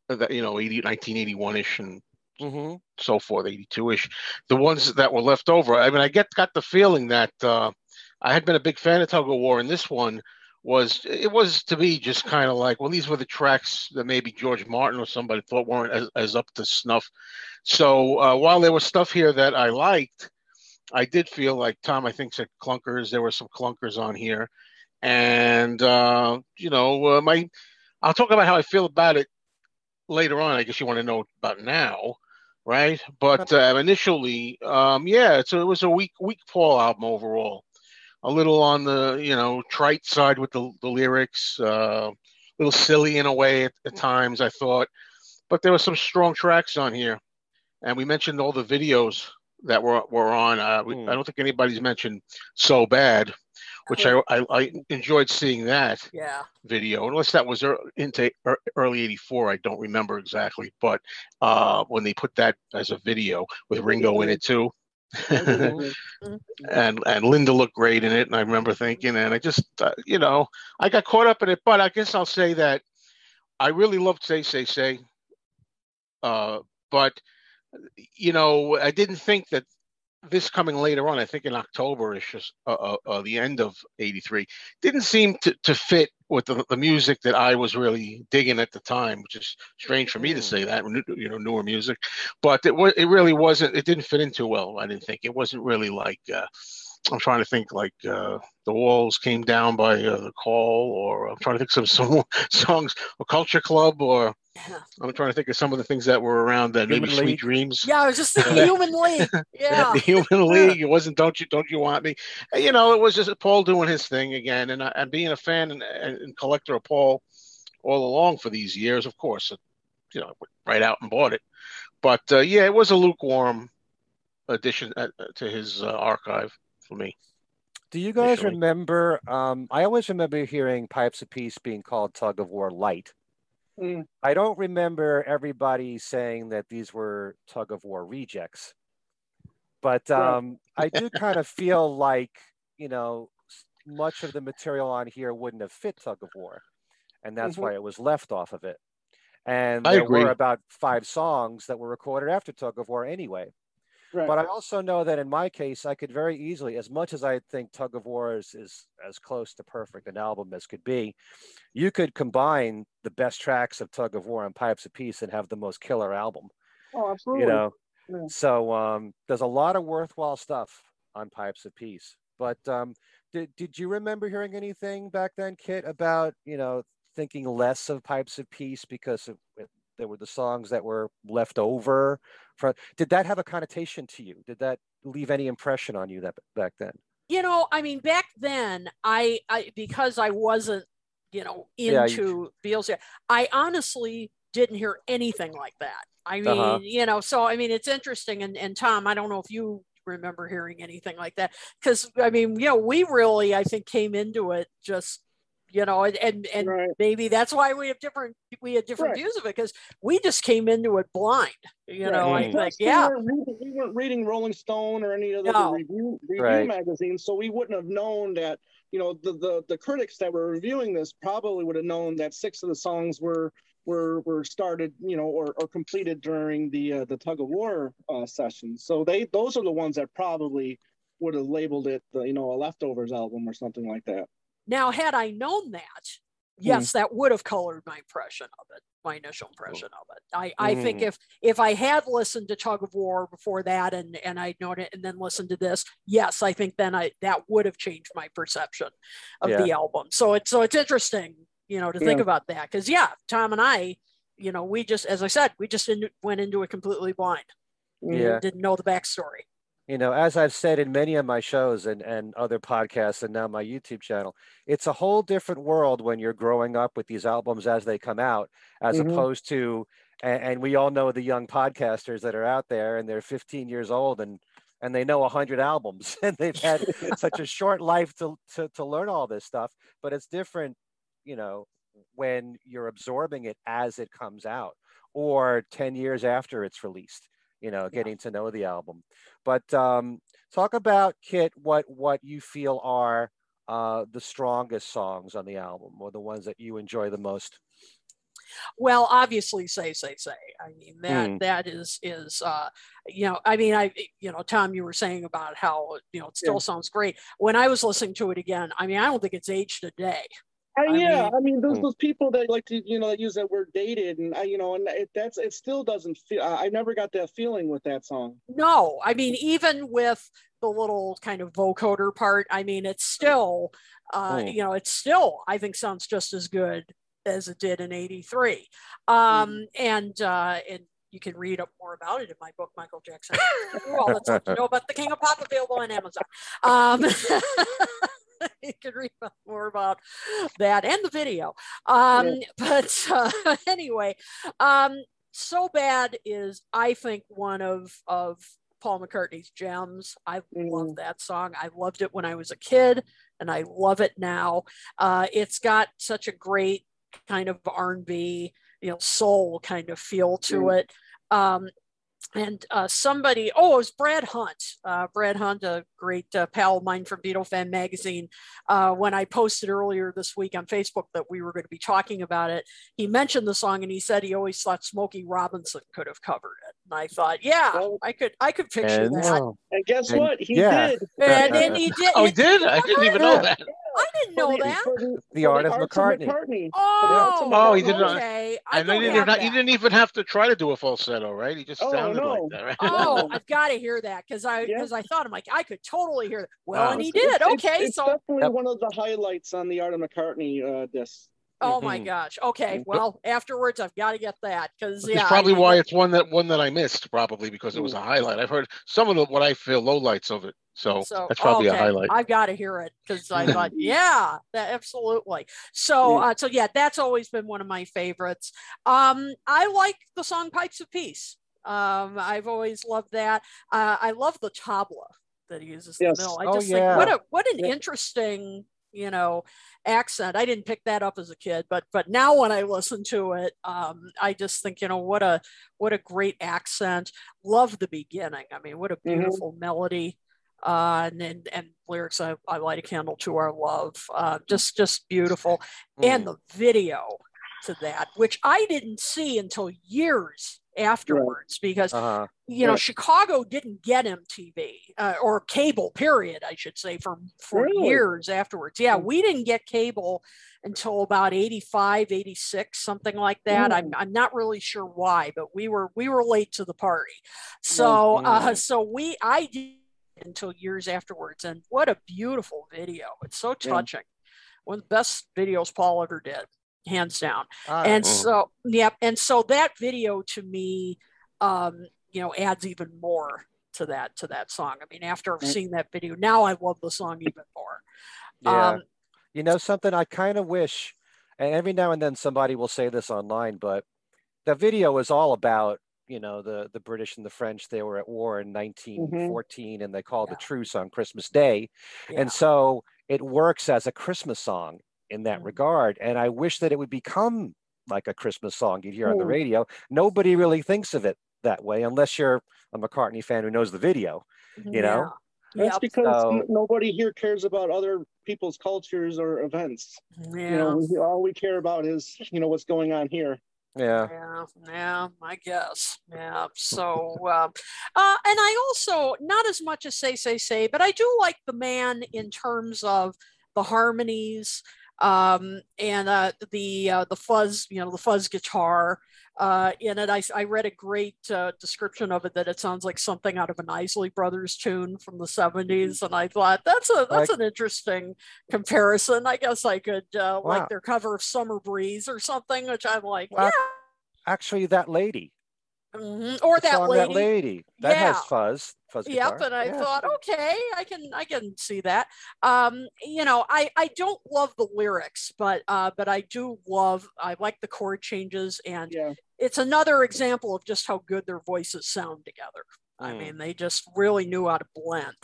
that, you know, eighty, nineteen eighty-one-ish and mm-hmm. so forth, eighty-two-ish. The ones that were left over. I mean, I get got the feeling that uh, I had been a big fan of Tug of War, and this one was it was to be just kind of like, well, these were the tracks that maybe George Martin or somebody thought weren't as, as up to snuff. So uh, while there was stuff here that I liked, I did feel like Tom, I think, said clunkers. There were some clunkers on here. And, uh, you know, uh, my I'll talk about how I feel about it later on. I guess you want to know about now, right? But uh, initially, um, yeah, so it was a weak, weak Paul album overall. A little on the, you know, trite side with the, the lyrics, uh, a little silly in a way at, at times, I thought. But there were some strong tracks on here. And we mentioned all the videos that were, were on. Uh, we, mm. I don't think anybody's mentioned So Bad, which I, I, I enjoyed seeing that yeah. video. Unless that was er, into er, early eighty-four, I don't remember exactly. But uh, when they put that as a video with Ringo in it, too. and and Linda looked great in it, and I remember thinking, and I just uh, you know I got caught up in it. But I guess I'll say that I really loved Say Say Say, uh, but you know I didn't think that this coming later on. I think in October-ish, uh, uh, uh, the end of eighty-three, didn't seem to, to fit with the, the music that I was really digging at the time, which is strange for me to say that, you know, newer music. But it was, it really wasn't, it didn't fit in too well, I didn't think. It wasn't really like, uh, I'm trying to think like uh, The Walls Came Down by uh, The Call, or I'm trying to think some, some songs, or Culture Club, or yeah. I'm trying to think of some of the things that were around that, maybe League. Sweet Dreams. Yeah, I was just thinking Human League. Yeah, the Human League. It wasn't Don't You Don't You Want Me. You know, it was just Paul doing his thing again, and, and being a fan and, and collector of Paul all along for these years, of course. You know, I went right out and bought it. But uh, yeah, it was a lukewarm addition uh, to his uh, archive for me. Do you guys initially. remember? Um, I always remember hearing Pipes of Peace being called Tug of War Light. Mm. I don't remember everybody saying that these were Tug of War rejects, but um, I do kind of feel like, you know, much of the material on here wouldn't have fit Tug of War, and that's mm-hmm. why it was left off of it. And I there agree. were about five songs that were recorded after Tug of War anyway. Right. But I also know that in my case, I could very easily, as much as I think Tug of War is, is as close to perfect an album as could be, you could combine the best tracks of Tug of War and Pipes of Peace and have the most killer album. Oh, absolutely. You know, yeah. So um, there's a lot of worthwhile stuff on Pipes of Peace. But um, did, did you remember hearing anything back then, Kit, about, you know, thinking less of Pipes of Peace because it, it, there were the songs that were left over? For, did that have a connotation to you? Did that leave any impression on you that back then? You know, I mean, back then, I, I because I wasn't, you know, into yeah, Beatles, I honestly didn't hear anything like that. I mean, uh-huh. you know, so I mean, it's interesting. And, and Tom, I don't know if you remember hearing anything like that, because I mean, you know, we really, I think, came into it just, you know, and and, and right. maybe that's why we have different we had different right. views of it, because we just came into it blind, you right. know. Mm. I think, yeah, we weren't, reading, we weren't reading Rolling Stone or any other no. review, review right. magazines, so we wouldn't have known that. You know, the, the the critics that were reviewing this probably would have known that six of the songs were were were started, you know, or, or completed during the uh, the Tug of War uh, sessions. So they those are the ones that probably would have labeled it, the, you know, a leftovers album or something like that. Now, had I known that, yes, mm. that would have colored my impression of it, my initial impression of it. I, mm. I think if if I had listened to Tug of War before that, and, and I'd known it and then listened to this, yes, I think then I that would have changed my perception of yeah. the album. So it's so it's interesting, you know, to yeah. think about that. Because, yeah, Tom and I, you know, we just, as I said, we just in, went into it completely blind. Yeah. We didn't know the backstory. You know, as I've said in many of my shows and, and other podcasts and now my YouTube channel, it's a whole different world when you're growing up with these albums as they come out, as mm-hmm. opposed to, and, and we all know the young podcasters that are out there and they're fifteen years old and and they know one hundred albums and they've had such a short life to, to to learn all this stuff. But it's different, you know, when you're absorbing it as it comes out or ten years after it's released. You know, getting yeah. to know the album. But um, talk about, Kit, what what you feel are uh, the strongest songs on the album or the ones that you enjoy the most. Well, obviously, Say, Say, Say. I mean, that mm. that is, is uh, you know, I mean, I, you know, Tom, you were saying about how, you know, it still yeah. sounds great. When I was listening to it again, I mean, I don't think it's aged a day. I, I yeah, mean, I mean, those those people that like to, you know, that use that word dated, and I, you know, and it, that's it still doesn't feel. I never got that feeling with that song. No, I mean, even with the little kind of vocoder part, I mean, it's still, uh, mm. you know, it's still, I think, sounds just as good as it did in eighty-three, um, mm. and uh, and. You can read up more about it in my book, Michael Jackson. All that's up to know about the King of Pop, available on Amazon. Um, you can read more about that and the video. Um, yeah. But uh, anyway, um, So Bad is, I think, one of, of Paul McCartney's gems. I mm. love that song. I loved it when I was a kid, and I love it now. Uh, it's got such a great kind of R and B, you know, soul kind of feel to mm. it. Um, and uh, somebody, oh, it was Brad Hunt. Uh, Brad Hunt, a great uh, pal of mine from Beatle Fan Magazine. Uh, when I posted earlier this week on Facebook that we were going to be talking about it, he mentioned the song and he said he always thought Smokey Robinson could have covered it. And I thought, yeah, well, I could I could picture and, that. Wow. And guess and, what? He yeah. did. And then he did. Oh, did? I didn't even know that. I didn't know the, that. The, the art of McCartney. McCartney. Oh, oh, he did not. Okay. I and didn't, not, he didn't even have to try to do a falsetto, right? He just oh, sounded no. like that, right? Oh, I've got to hear that because I because yeah. I thought I'm like I could totally hear that. Well, oh, and he did. It's, okay, it's, it's so definitely yep. one of the highlights on the Art of McCartney. Uh, this. Oh mm-hmm. my gosh. Okay. Well, afterwards, I've got to get that because yeah, it's probably I, why I, it's one that one that I missed probably because it was a highlight. I've heard some of the, what I feel lowlights of it. So, so that's probably okay. a highlight. I've got to hear it because I thought, yeah, that, absolutely. So, yeah. Uh, so yeah, that's always been one of my favorites. Um, I like the song Pipes of Peace. Um, I've always loved that. Uh, I love the tabla that he uses. Yes. The middle. I oh, just yeah. think what a what an yeah. interesting, you know, accent. I didn't pick that up as a kid, but but now when I listen to it, um, I just think, you know, what a what a great accent. Love the beginning. I mean, what a beautiful mm-hmm. melody. Uh, and, and and lyrics, I, I light a candle to our love, uh, just just beautiful, mm. and the video to that, which I didn't see until years afterwards, right. because uh-huh. you know right. Chicago didn't get M T V uh, or cable, period, I should say, for for really? years afterwards. Yeah, we didn't get cable until about eighty-five, eighty-six, something like that. Mm. I'm I'm not really sure why, but we were we were late to the party. So mm-hmm. uh, so we I did. until years afterwards, and what a beautiful video. It's so touching. Yeah. One of the best videos Paul ever did, hands down. Ah, and mm. so yep yeah, and so that video to me um you know adds even more to that to that song. I mean, after I've seen that video now, I love the song even more. Yeah. Um, you know something, I kind of wish, and every now and then somebody will say this online, but the video is all about you know, the, the British and the French, they were at war in nineteen fourteen, mm-hmm. and they called yeah. a truce on Christmas Day. Yeah. And so it works as a Christmas song in that mm-hmm. regard. And I wish that it would become like a Christmas song you'd hear mm. on the radio. Nobody really thinks of it that way, unless you're a McCartney fan who knows the video, you yeah. know? That's yep. because so, nobody here cares about other people's cultures or events. Yeah. You know, all we care about is, you know, what's going on here. Yeah. yeah, yeah, I guess. Yeah. So, uh, uh, and I also, not as much as Say, Say, Say, but I do like The Man in terms of the harmonies um, and uh, the uh, the fuzz, you know, the fuzz guitar uh, in it. I, I read a great uh, description of it that it sounds like something out of an Isley Brothers tune from the seventies, and I thought that's a that's like, an interesting comparison. I guess I could uh, wow. like their cover of Summer Breeze or something, which I'm like, well, yeah. Actually, that lady. Mm-hmm. Or that lady. that lady that yeah. has fuzz fuzz guitar. Yep, and I yeah. thought, okay, I can I can see that. Um, you know, I I don't love the lyrics, but uh, but I do love I like the chord changes, and yeah. it's another example of just how good their voices sound together. Mm. I mean, they just really knew how to blend.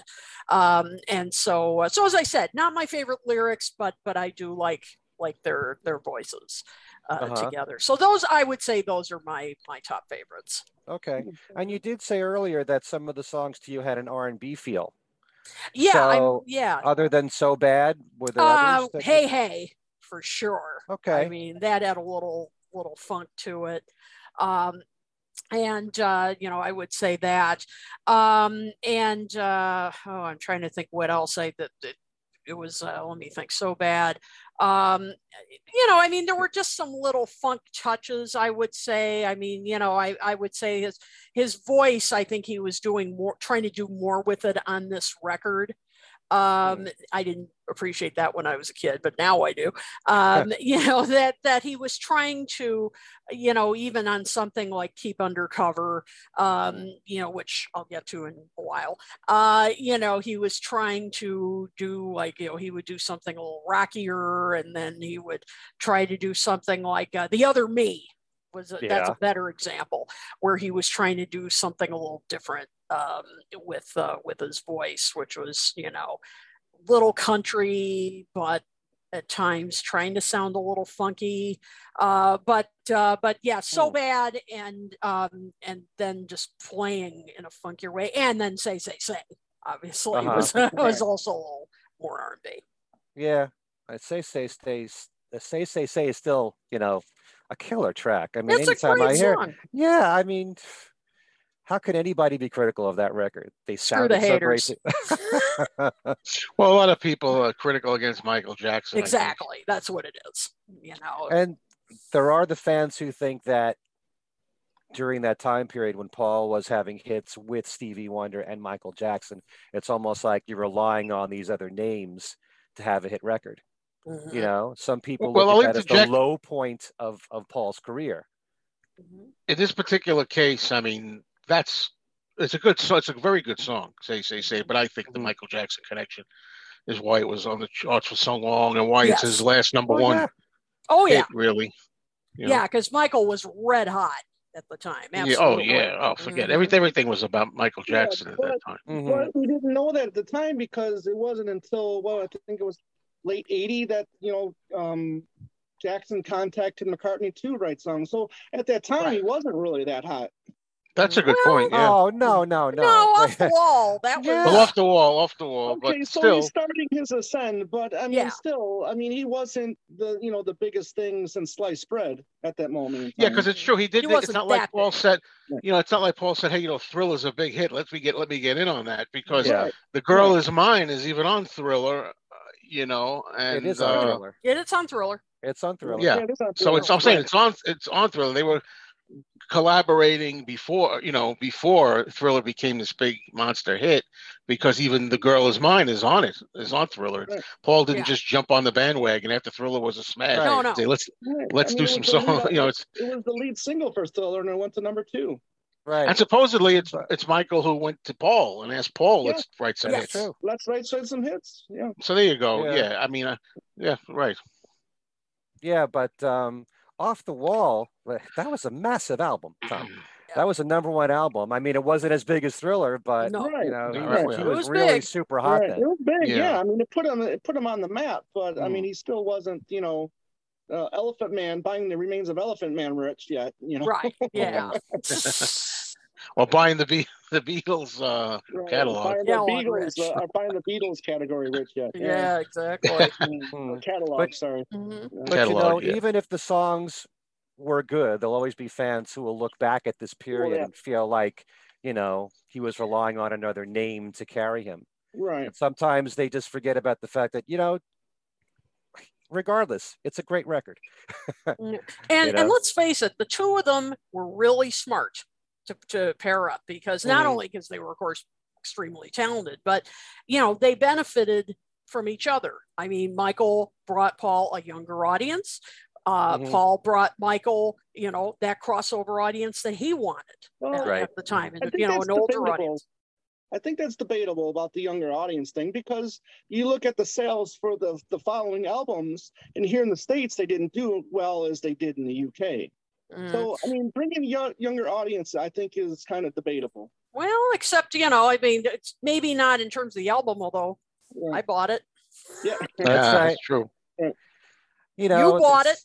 Um, and so uh, so as I said, not my favorite lyrics, but but I do like like their their voices. Uh, uh-huh. together. So those, I would say those are my my top favorites. Okay. And you did say earlier that some of the songs to you had an R and B feel. Yeah. So, I'm, yeah. Other than So Bad, were there uh, others? That hey, were... hey, for sure. Okay. I mean, that had a little little funk to it. Um, and, uh, you know, I would say that. Um, and, uh, oh, I'm trying to think what else I that, that it was, uh, let me think, So Bad. Um, you know, I mean, there were just some little funk touches, I would say. I mean, you know, I, I would say his, his voice, I think he was doing more, trying to do more with it on this record. Um, I didn't appreciate that when I was a kid, but now I do, um, you know, that, that he was trying to, you know, even on something like Keep Undercover, um, you know, which I'll get to in a while, uh, you know, he was trying to do like, you know, he would do something a little rockier, and then he would try to do something like uh, The Other Me was a, yeah. that's a better example, where he was trying to do something a little different um, with uh, with his voice, which was, you know, little country, but at times trying to sound a little funky. Uh, but uh, but yeah, So Bad, and um, and then just playing in a funkier way, and then Say, Say, Say. Obviously, uh-huh. was okay. was also a little more R and B. Yeah, I say say say say say say is still, you know, a killer track. I mean, it's anytime I hear song. yeah, I mean, how could anybody be critical of that record? They sounded the so great. Well, a lot of people are critical against Michael Jackson. Exactly, that's what it is. You know, and there are the fans who think that during that time period when Paul was having hits with Stevie Wonder and Michael Jackson, it's almost like you're relying on these other names to have a hit record. Mm-hmm. You know, some people well, look well, at that as Jack- the low point of, of Paul's career. In this particular case, I mean, that's it's a good, so it's a very good song, Say, Say, Say. But I think the Michael Jackson connection is why it was on the charts for so long, and why yes. it's his last number oh, one. Yeah. Oh yeah, hit, really. You yeah, because Michael was red hot at the time. Absolutely. Yeah, oh, yeah. Oh, forget mm-hmm. everything. Everything was about Michael Jackson yeah, but, at that time. Mm-hmm. But we didn't know that at the time because it wasn't until, well, I think it was late eighty that, you know, um, Jackson contacted McCartney two to write songs. So at that time, right. he wasn't really that hot. That's a good well, point. Yeah. Oh no, no, no! No, off the wall. That was yeah. well, off the wall, off the wall. Okay, but so still... he's starting his ascend, but I mean, yeah. still, I mean, he wasn't the you know the biggest thing since sliced bread at that moment. Yeah, because it's true. He did. He it's not like Paul big. said. You know, it's not like Paul said, "Hey, you know, Thriller's a big hit. Let me get let me get in on that." Because yeah. the girl right. is mine is even on Thriller. Uh, you know, and it is on uh, Thriller. Yeah, it's on Thriller. It's on Thriller. Yeah. yeah it is on Thriller. So it's. I'm saying it's on. It's on Thriller. They were collaborating before you know before Thriller became this big monster hit, because even The Girl Is Mine is on it is on Thriller. Right. Paul didn't yeah. just jump on the bandwagon after Thriller was a smash. Right. No, no. Say, let's right. let's I mean, do some songs. You know, it's it was the lead single for Thriller and it went to number two. Right. And supposedly it's it's Michael who went to Paul and asked Paul, yeah. let's write some yes. hits. True. Let's write some hits. Yeah. So there you go. Yeah. yeah I mean, uh, yeah. Right. Yeah, but. um Off the Wall, that was a massive album, Tom. Yeah. That was a number one album. I mean, it wasn't as big as Thriller, but no. you know, right. he, he was, was really big. super hot. Right. Then. It was big, yeah. yeah. I mean, it put him it put him on the map, but mm. I mean, he still wasn't, you know, uh, Elephant Man buying the remains of Elephant Man rich yet, you know. Right? Yeah. Or buying the Be- the Beatles uh, right. catalog. Buying the Beatles, uh, or buying the Beatles category, Rich. Yeah, yeah, yeah exactly. mm-hmm. Catalog, but, sorry. Mm-hmm. But catalog, you know, yeah. even if the songs were good, there'll always be fans who will look back at this period well, yeah. and feel like, you know, he was relying on another name to carry him. Right. And sometimes they just forget about the fact that, you know, regardless, it's a great record. and you know? And let's face it, the two of them were really smart. To, to pair up, because not mm-hmm. only because they were, of course, extremely talented, but, you know, they benefited from each other. I mean, Michael brought Paul a younger audience. Uh, mm-hmm. Paul brought Michael, you know, that crossover audience that he wanted well, at, right. at the time, and, you know, an older debatable. audience. I think that's debatable about the younger audience thing, because you look at the sales for the, the following albums, and here in the States, they didn't do well as they did in the U K. So, I mean, bringing young, younger audience, I think, is kind of debatable. Well, except, you know, I mean, it's maybe not in terms of the album, although yeah. I bought it. Yeah, that's, yeah, right. that's true. Yeah. You know, you bought it.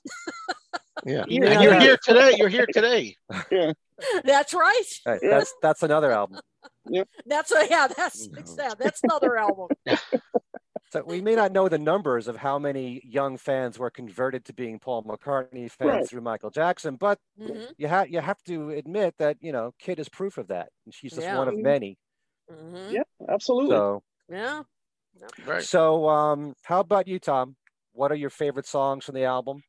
yeah. yeah, and you're here today. You're here today. yeah, that's right. right. That's that's another album. yeah. That's a, yeah, that's yeah, that's another album. So we may not know the numbers of how many young fans were converted to being Paul McCartney fans right. through Michael Jackson, but mm-hmm. you have you have to admit that, you know, Kit is proof of that, and she's just yeah. one of many. Mm-hmm. Yeah, absolutely. So, yeah. Right. So, um, how about you, Tom? What are your favorite songs from the album?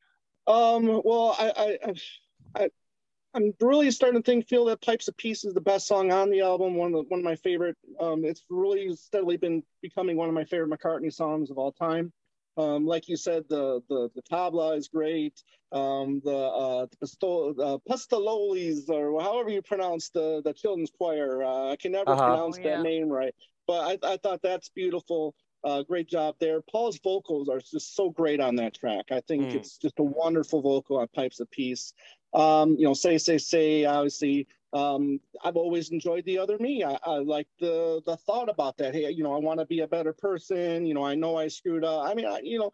Um, well, I, I, I, I I'm really starting to think, feel that Pipes of Peace is the best song on the album. One of the, one of my favorite. Um, it's really steadily been becoming one of my favorite McCartney songs of all time. Um, like you said, the the, the tabla is great. Um, the uh, Pistol, uh, Pistololis, or however you pronounce the the children's choir. Uh, I can never uh-huh. pronounce oh, yeah. that name right. But I, I thought that's beautiful. Uh, great job there. Paul's vocals are just so great on that track. I think mm. it's just a wonderful vocal on Pipes of Peace. Um, you know, Say, Say, Say, obviously, um, I've always enjoyed The Other Me. I, I like the the thought about that. Hey, you know, I want to be a better person. You know, I know I screwed up. I mean, I, you know,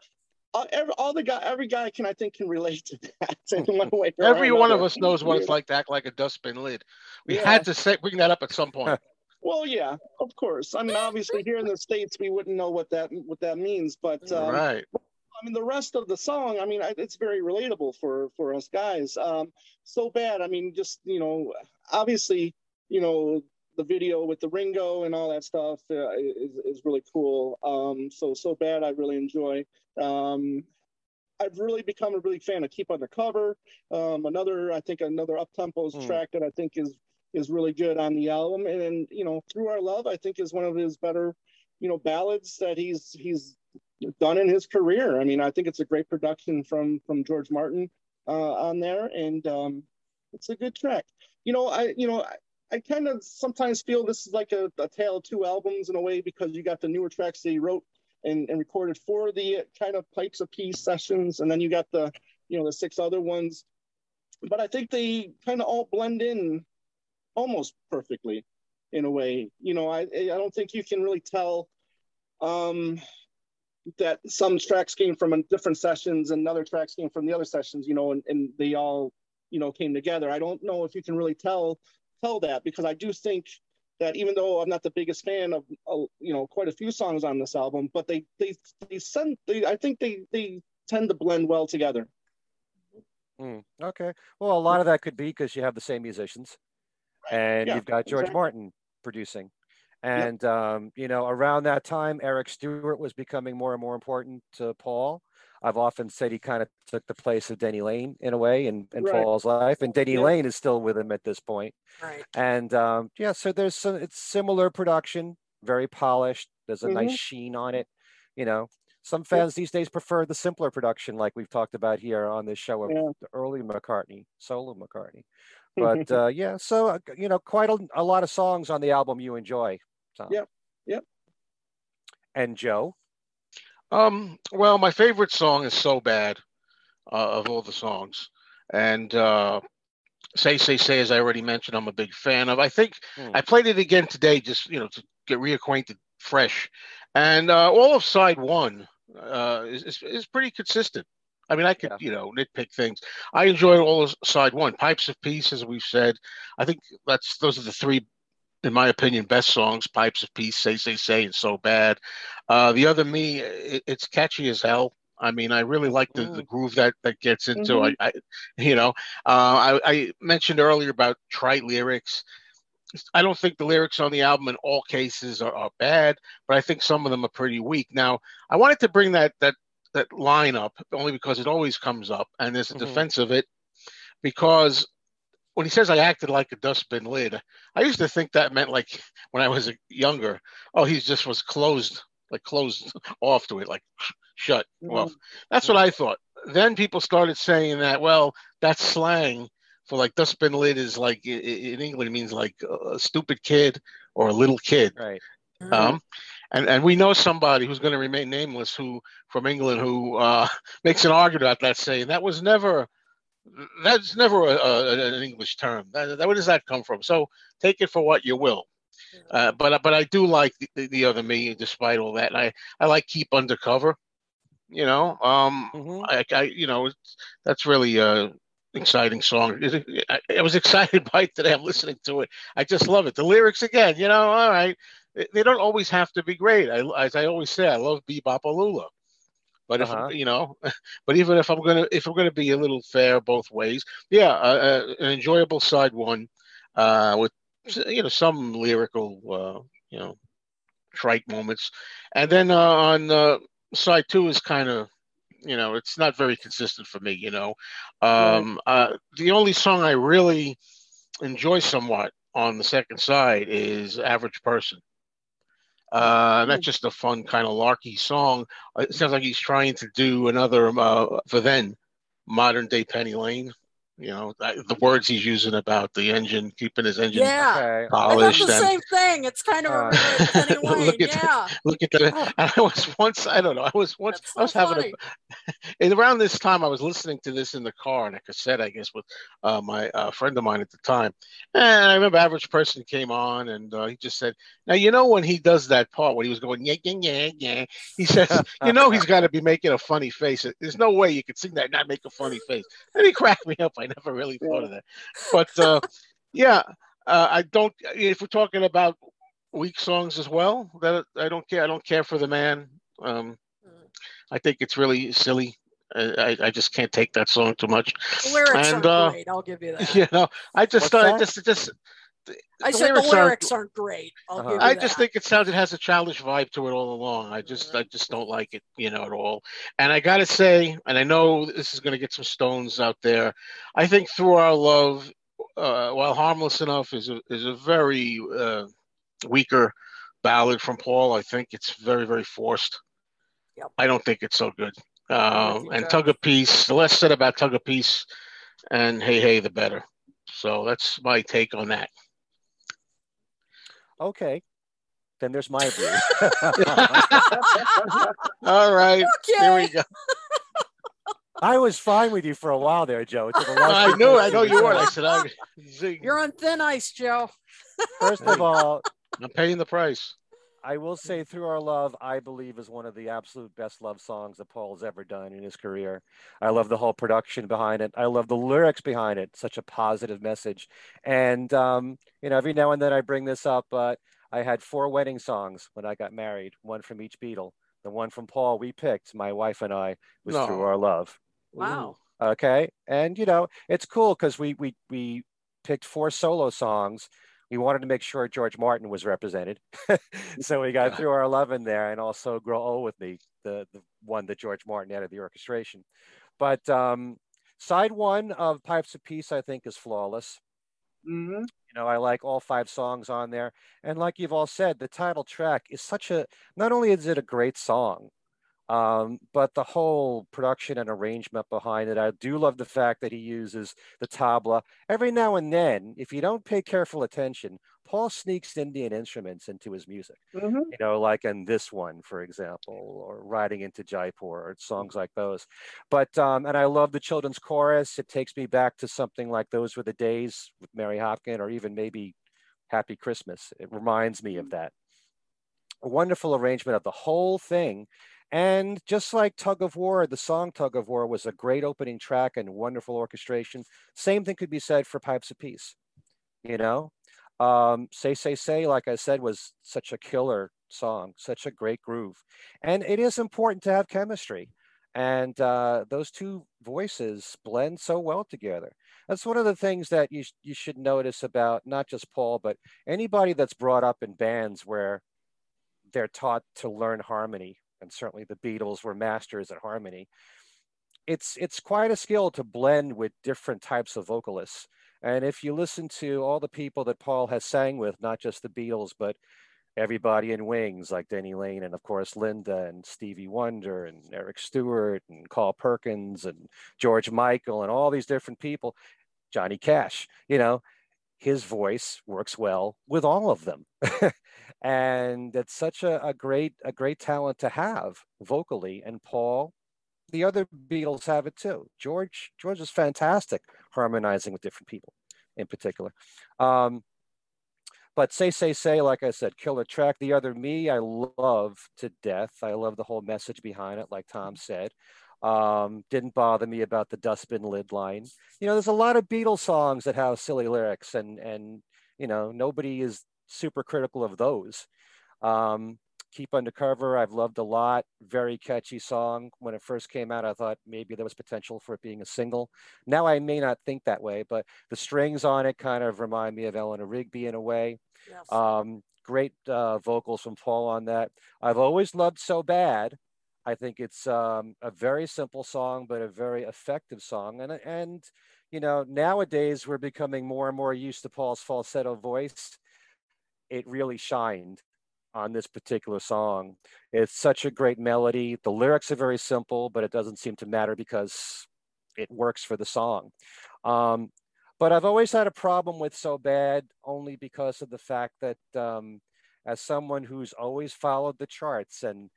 all, every, all the guy, every guy can, I think, can relate to that. In one way every one of us knows what it's like to act like a dustbin lid. We yeah. had to say, bring that up at some point. Well, yeah, of course. I mean, obviously, here in the States, we wouldn't know what that what that means, but um, right. I mean, the rest of the song, I mean, it's very relatable for, for us guys. Um, so bad. I mean, just, you know, obviously, you know, the video with the Ringo and all that stuff uh, is, is really cool. Um, so, so bad. I really enjoy. Um, I've really become a really fan of Keep Undercover. Um, another, I think another up-tempo mm. track that I think is, is really good on the album. And then, you know, Through Our Love, I think is one of his better, you know, ballads that he's, he's, done in his career. I mean, I think it's a great production from from George Martin uh, on there, and um, it's a good track. You know, I you know I, I kind of sometimes feel this is like a, a tale of two albums in a way, because you got the newer tracks that he wrote and, and recorded for the kind of Pipes of Peace sessions, and then you got the you know the six other ones but I think they kind of all blend in almost perfectly in a way. You know, I I don't think you can really tell um, that some tracks came from different sessions and other tracks came from the other sessions, you know, and, and they all, you know, came together. I don't know if you can really tell tell that, because I do think that even though I'm not the biggest fan of, uh, you know, quite a few songs on this album, but they they they send they, I think they they tend to blend well together. Mm, okay, well, a lot of that could be because you have the same musicians, and yeah, you've got George exactly. Martin producing, and yep. um, you know, around that time, Eric Stewart was becoming more and more important to Paul. I've often said he kind of took the place of Denny Lane in a way in, in right. Paul's life, and Denny yeah. Lane is still with him at this point. Right. And um, yeah, so there's some, it's similar production, very polished. There's a mm-hmm. nice sheen on it. You know, some fans yeah. these days prefer the simpler production, like we've talked about here on this show of yeah. the early McCartney, solo McCartney. But uh, yeah, so uh, you know, quite a, a lot of songs on the album you enjoy. Tom. Yeah. Yeah. And Joe. Um, well, my favorite song is So Bad uh, of all the songs. And uh, Say, Say, Say, as I already mentioned, I'm a big fan of. I think mm. I played it again today just, you know, to get reacquainted fresh. And uh, all of side one uh, is, is, is pretty consistent. I mean, I could, yeah. you know, nitpick things. I enjoyed all of side one. Pipes of Peace, as we've said. I think that's those are the three, in my opinion, best songs: Pipes of Peace, Say, Say, Say, and So Bad. Uh, the other me, it, it's catchy as hell. I mean, I really like the, mm. the groove that, that gets into. Mm-hmm. I, I, you know, uh, I, I mentioned earlier about trite lyrics. I don't think the lyrics on the album in all cases are, are bad, but I think some of them are pretty weak. Now, I wanted to bring that that that line up only because it always comes up, and there's a mm-hmm. defense of it, because when he says I acted like a dustbin lid, I used to think that meant, like, when I was younger, oh, he just was closed, like closed off to it, like shut mm-hmm. off. That's what I thought. Then people started saying that, well, that's slang for, like, dustbin lid is like, in England, it means like a stupid kid or a little kid. Right. Mm-hmm. Um, and, and we know somebody who's going to remain nameless who from England who uh, makes an argument about that saying. That was never... That's never a, a, an English term. That, that, where does that come from? So take it for what you will. Uh, but but I do like the, the other me, despite all that. And I, I like Keep Undercover. You know, um, mm-hmm. I, I you know that's really a exciting song. I, I was excited by it today. I'm listening to it. I just love it. The lyrics again. You know, all right. They don't always have to be great. I, as I always say, I love Bebopalula. But if uh-huh. you know, but even if I'm gonna if I'm gonna be a little fair both ways, yeah, uh, uh, an enjoyable side one, uh, with, you know, some lyrical uh, you know trite moments, and then uh, on uh, side two is kind of, you know, it's not very consistent for me. You know, um, right. uh, the only song I really enjoy somewhat on the second side is Average Person. Uh, and that's just a fun kind of larky song. It sounds like he's trying to do another uh, for then modern day Penny Lane. You know, the words he's using about the engine, keeping his engine yeah. polished. That's the and, same thing. It's kind of uh, a Penny Lane. Look at yeah. the, look at that. And I was once, I don't know, I was once, so I was funny. having a, and around this time I was listening to this in the car on a cassette, I guess, with uh, my uh, friend of mine at the time. And I remember Average Person came on, and uh, he just said, now, you know, when he does that part, when he was going, yeah, yeah, yeah, yeah, he says, you know, he's got to be making a funny face. There's no way you could sing that and not make a funny face. And he cracked me up. I I never really thought of that, but uh, yeah, uh, I don't. If we're talking about weak songs as well, that I don't care. I don't care for The Man. Um, I think it's really silly. I, I just can't take that song too much. The lyrics and, aren't uh, great. I'll give you that. You know, I just thought uh, just just. The, I the said lyrics the lyrics aren't, aren't great. I'll uh-huh. give you I that. just think it sounds. It has a childish vibe to it all along. I just mm-hmm. I just don't like it, you know, at all. And I gotta say, and I know this is gonna get some stones out there, I think Through Our Love, uh, while harmless enough, is a is a very uh, weaker ballad from Paul. I think it's very very forced. Yep. I don't think it's so good. Um, and Tug of Peace. The less said about Tug of Peace, and Hey Hey, the better. So that's my take on that. Okay, then there's my view. All right, okay. Here we go. I was fine with you for a while there, Joe. To the I knew, I know you were. I said, I'm... You're on thin ice, Joe. First of all, I'm paying the price. I will say Through Our Love, I believe, is one of the absolute best love songs that Paul's ever done in his career. I love the whole production behind it. I love the lyrics behind it. Such a positive message. And, um, you know, every now and then I bring this up, but I had four wedding songs when I got married, one from each Beatle. The one from Paul we picked, my wife and I, was no. Through Our Love. Wow. Okay. And, you know, it's cool because we, we, we picked four solo songs. We wanted to make sure George Martin was represented. So we got Through Our Love in there, and also Grow Old With Me, the, the one that George Martin added the orchestration. But um, side one of Pipes of Peace, I think, is flawless. Mm-hmm. You know, I like all five songs on there. And like you've all said, the title track is such a, not only is it a great song, Um, but the whole production and arrangement behind it. I do love the fact that he uses the tabla. Every now and then, if you don't pay careful attention, Paul sneaks Indian instruments into his music, mm-hmm. you know, like in this one, for example, or Riding Into Jaipur, or songs like those. But, um, and I love the children's chorus. It takes me back to something like Those Were the Days with Mary Hopkin, or even maybe Happy Christmas. It reminds me of that. A wonderful arrangement of the whole thing. And just like Tug of War, the song Tug of War was a great opening track and wonderful orchestration. Same thing could be said for Pipes of Peace, you know? Um, Say, Say, Say, like I said, was such a killer song, such a great groove. And it is important to have chemistry. And uh, those two voices blend so well together. That's one of the things that you, sh- you should notice about not just Paul, but anybody that's brought up in bands where they're taught to learn harmony. And certainly the Beatles were masters at harmony. It's it's quite a skill to blend with different types of vocalists. And if you listen to all the people that Paul has sang with, not just the Beatles, but everybody in Wings, like Denny Lane, and of course, Linda, and Stevie Wonder, and Eric Stewart, and Carl Perkins, and George Michael, and all these different people, Johnny Cash, you know, his voice works well with all of them. And that's such a, a great a great talent to have vocally. And Paul, the other Beatles have it too. George George is fantastic harmonizing with different people in particular. Um, but Say, Say, Say, like I said, killer track. The Other Me, I love to death. I love the whole message behind it, like Tom said. Um, didn't bother me about the dustbin lid line. You know, there's a lot of Beatles songs that have silly lyrics, and and you know, nobody is super critical of those. Um, Keep Undercover, I've loved a lot. Very catchy song. When it first came out, I thought maybe there was potential for it being a single. Now I may not think that way, but the strings on it kind of remind me of Eleanor Rigby in a way. Yes. Um, great uh, vocals from Paul on that. I've always loved So Bad. I think it's um, a very simple song, but a very effective song. And, and, you know, nowadays we're becoming more and more used to Paul's falsetto voice. It really shined on this particular song. It's such a great melody. The lyrics are very simple, but it doesn't seem to matter because it works for the song. Um, but I've always had a problem with So Bad, only because of the fact that um, as someone who's always followed the charts and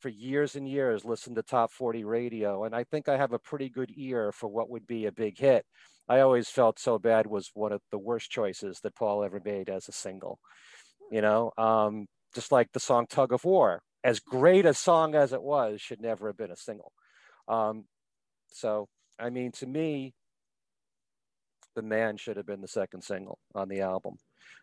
for years and years listened to Top forty radio, and I think I have a pretty good ear for what would be a big hit, I always felt So Bad was one of the worst choices that Paul ever made as a single, you know, um, just like the song Tug of War, as great a song as it was, should never have been a single. Um, so, I mean, to me, The Man should have been the second single on the album,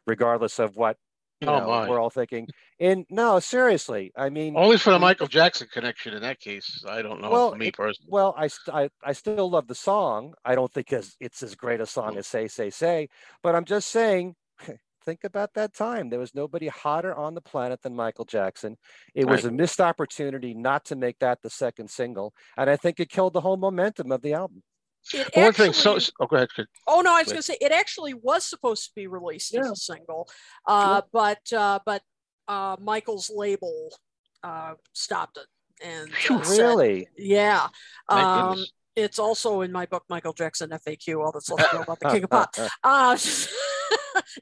regardless of what you oh, know, my. we're all thinking. And no, seriously, I mean, only for the Michael Jackson connection in that case. I don't know. Well, for me it, personally, well, I, I I still love the song. I don't think it's, it's as great a song as Say, Say, Say, but I'm just saying, think about that time. There was nobody hotter on the planet than Michael Jackson. It was right. a missed opportunity not to make that the second single, and I think it killed the whole momentum of the album. It One actually, thing, so oh, go ahead. Oh no, I was going to say it actually was supposed to be released yeah. as a single, uh, sure. but uh, but uh, Michael's label uh, stopped it. And uh, really, said, yeah, um, it's also in my book, Michael Jackson F A Q. All that's left to know about the King of Pop. Uh,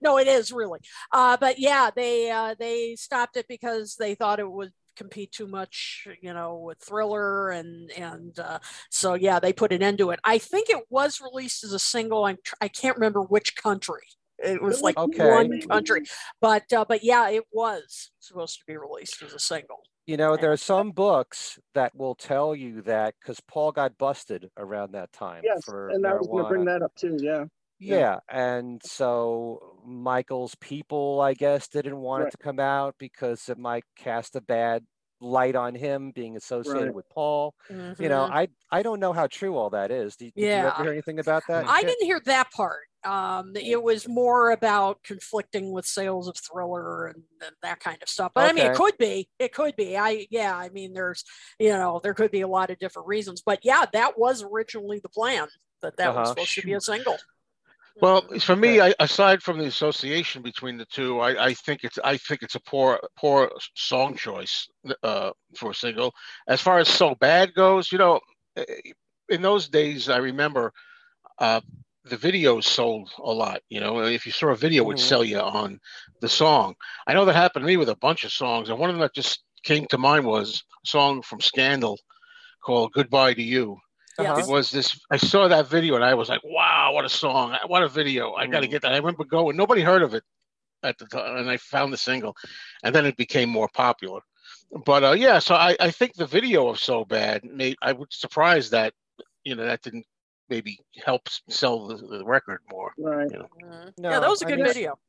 no, it is really, uh, but yeah, they uh, they stopped it because they thought it would compete too much, you know, with Thriller. And, and uh, so, yeah, they put an end to it. I think it was released as a single. I'm tr- I can't remember which country. It was like okay. one country, but, uh, but yeah, it was supposed to be released as a single. You know, there are some books that will tell you that, because Paul got busted around that time. Yes, for and marijuana. I was going to bring that up too, yeah. Yeah, and so Michael's people, I guess, didn't want right. it to come out because it might cast a bad light on him being associated right. with Paul. Mm-hmm. You know, I I don't know how true all that is. Did, did yeah. you ever hear anything about that? I didn't hear that part. Um, it was more about conflicting with sales of Thriller and, and that kind of stuff. But okay. I mean, it could be. It could be. I yeah. I mean, there's you know, there could be a lot of different reasons. But yeah, that was originally the plan, that that uh-huh. was supposed to be a single. Well, for me, I, aside from the association between the two, I, I think it's I think it's a poor poor song choice uh, for a single. As far as So Bad goes, you know, in those days, I remember uh, the videos sold a lot. You know, if you saw a video, it would sell you on the song. I know that happened to me with a bunch of songs, and one of them that just came to mind was a song from Scandal called "Goodbye to You." Uh-huh. It was this. I saw that video and I was like, "Wow, what a song! What a video! I got to get that." I remember going. Nobody heard of it at the time, and I found the single, and then it became more popular. But uh, yeah, so I, I think the video of "So Bad" made. I was surprised that you know that didn't maybe help sell the, the record more. Right. You know? mm-hmm. no, yeah, that was a good I guess, video.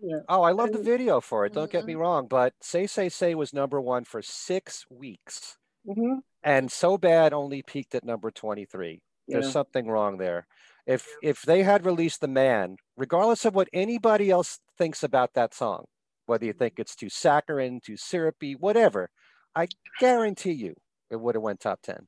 Yeah. Oh, I love the video for it. Don't mm-hmm. get me wrong, but "Say Say Say" was number one for six weeks. Mm-hmm. And So Bad only peaked at number twenty-three. Yeah. There's something wrong there. If if they had released The Man, regardless of what anybody else thinks about that song, whether you think it's too saccharine, too syrupy, whatever, I guarantee you it would have went top ten,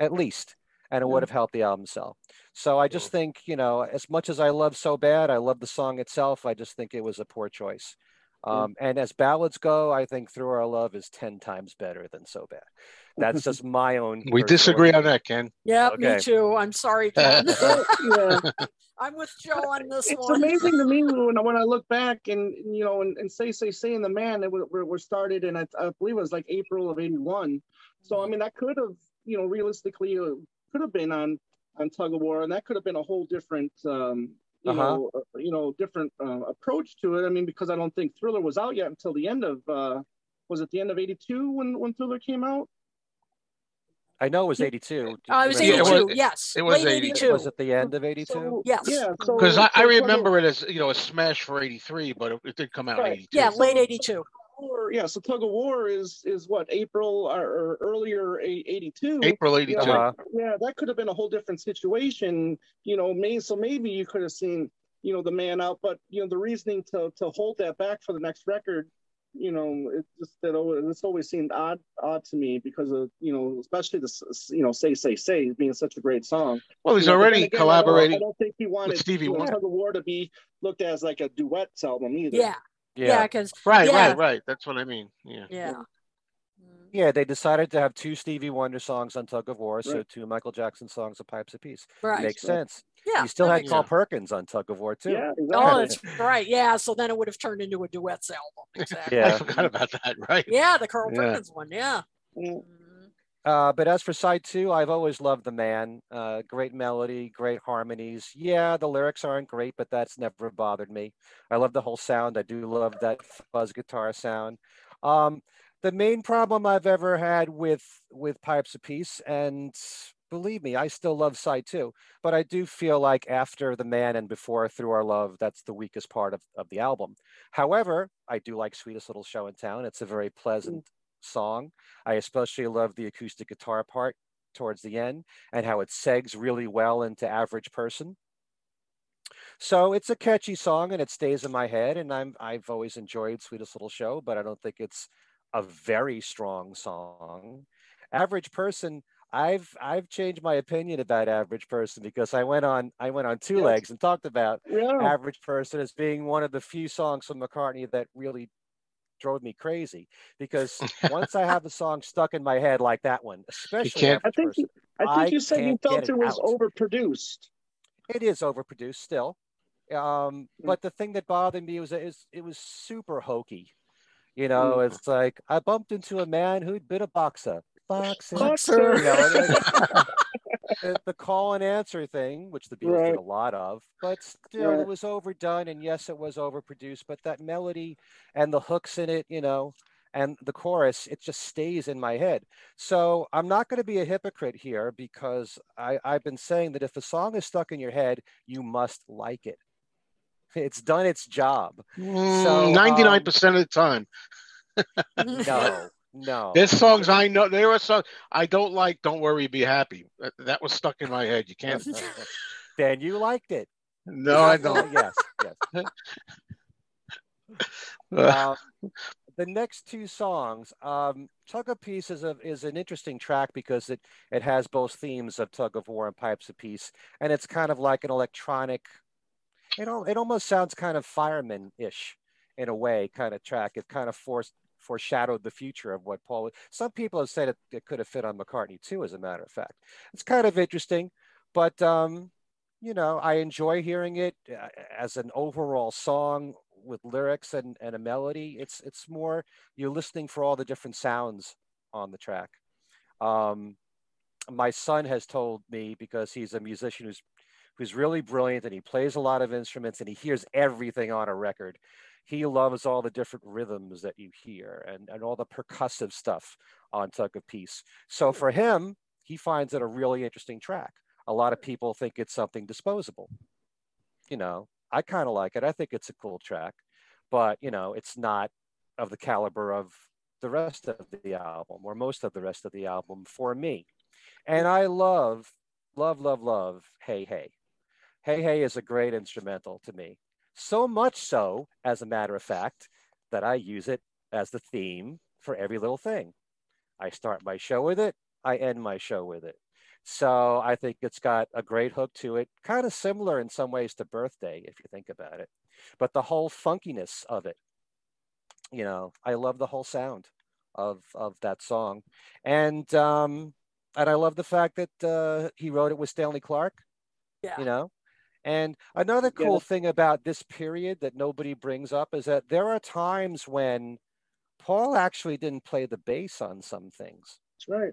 at least. And it would have helped the album sell. So I just think, you know, as much as I love So Bad, I love the song itself. I just think it was a poor choice. Um, and as ballads go, I think Through Our Love is ten times better than So Bad. That's just my own. We disagree on that, Ken. Yeah, okay. Me too. I'm sorry, Ken. yeah. I'm with Joe on this it's one. It's amazing to me when, when I look back and, you know, and, and Say, Say, Say and The Man, it were, were started in, I, I believe it was like April of eighty-one. So, I mean, that could have, you know, realistically uh, could have been on, on Tug of War, and that could have been a whole different, um, You uh-huh. know, you know, different uh, approach to it. I mean, because I don't think Thriller was out yet until the end of, uh, was it the end of eighty-two when, when Thriller came out? I know it was eighty-two. Oh, it was eighty-two, yeah, it was, yes. It was eighty-two. Was it the end of eighty-two? So, yes. Because yeah, so, so I, I remember it as, you know, a smash for eighty-three, but it, it did come out right. in eighty-two. Yeah, late eighty-two. Or, yeah, so Tug of War is is what, April or, or earlier eighty-two. April eighty-two. You know, uh-huh. Yeah, that could have been a whole different situation, you know. May, so maybe you could have seen, you know, The Man out, but you know the reasoning to to hold that back for the next record, you know, it just that it's always seemed odd odd to me because of you know especially this you know Say Say Say being such a great song. Well, he's you know, already again, collaborating. I don't, I don't think he wanted Stevie Wonder Tug of War to be looked at as like a duets album either. Yeah. Yeah, because yeah, right, yeah. right, right. That's what I mean. Yeah. yeah, yeah. They decided to have two Stevie Wonder songs on Tug of War, right. so two Michael Jackson songs on Pipes of Peace. Right, makes right. sense. Yeah, you still had Carl sense. Perkins on Tug of War too. Yeah, exactly. Oh, that's right. Yeah, so then it would have turned into a duets album. Exactly. yeah, I forgot about that. Right. Yeah, the Carl yeah. Perkins one. Yeah. Uh, but as for side two, I've always loved The Man. Uh, great melody, great harmonies. Yeah, the lyrics aren't great, but that's never bothered me. I love the whole sound. I do love that fuzz guitar sound. Um, the main problem I've ever had with with Pipes of Peace, and believe me, I still love side two, but I do feel like after The Man and before Through Our Love, that's the weakest part of, of the album. However, I do like Sweetest Little Show in Town. It's a very pleasant song. I especially love the acoustic guitar part towards the end and how it segs really well into Average Person. So it's a catchy song and it stays in my head, and I'm I've always enjoyed Sweetest Little Show, but I don't think it's a very strong song. Average Person, I've I've changed my opinion about Average Person because I went on I went on Two Legs and talked about yeah. Average Person as being one of the few songs from McCartney that really drove me crazy, because once I have a song stuck in my head like that one, especially I think person, you, I think I you said you felt it, it was out. overproduced. It is overproduced still, um, mm. but the thing that bothered me was that it was, it was super hokey. You know, mm. it's like, I bumped into a man who'd been a boxer. Boxer. Boxer. You know, like, the, the call and answer thing, which the Beatles right. did a lot of, but still right. it was overdone. And yes, it was overproduced, but that melody and the hooks in it, you know, and the chorus, it just stays in my head. So I'm not going to be a hypocrite here, because I, I've been saying that if a song is stuck in your head, you must like it. It's done its job. Mm, so ninety-nine percent um, of the time. No, no. There's songs I know. There are songs I don't like. Don't Worry, Be Happy. That, that was stuck in my head. You can't. Then you liked it. No, I don't. Yes, yes. Uh, the next two songs, um, Tug of Peace is, a, is an interesting track because it, it has both themes of Tug of War and Pipes of Peace. And it's kind of like an electronic, it, al- it almost sounds kind of Fireman-ish in a way, kind of track. It kind of forced, foreshadowed the future of what Paul, some people have said it, it could have fit on McCartney two, as a matter of fact. It's kind of interesting, but, um, you know, I enjoy hearing it as an overall song with lyrics and, and a melody. It's it's more, you're listening for all the different sounds on the track. Um, my son has told me, because he's a musician who's who's really brilliant and he plays a lot of instruments and he hears everything on a record. He loves all the different rhythms that you hear and, and all the percussive stuff on Tug of Peace. So for him, he finds it a really interesting track. A lot of people think it's something disposable, you know. I kind of like it. I think it's a cool track, but you know, it's not of the caliber of the rest of the album or most of the rest of the album for me. And I love, love, love, love Hey, Hey. Hey, Hey is a great instrumental to me. So much so, as a matter of fact, that I use it as the theme for Every Little Thing. I start my show with it. I end my show with it. So I think it's got a great hook to it, kind of similar in some ways to Birthday, if you think about it. But the whole funkiness of it, you know, I love the whole sound of of that song. And um, and I love the fact that uh, he wrote it with Stanley Clarke, yeah. you know. And another cool yeah. thing about this period that nobody brings up is that there are times when Paul actually didn't play the bass on some things. That's right.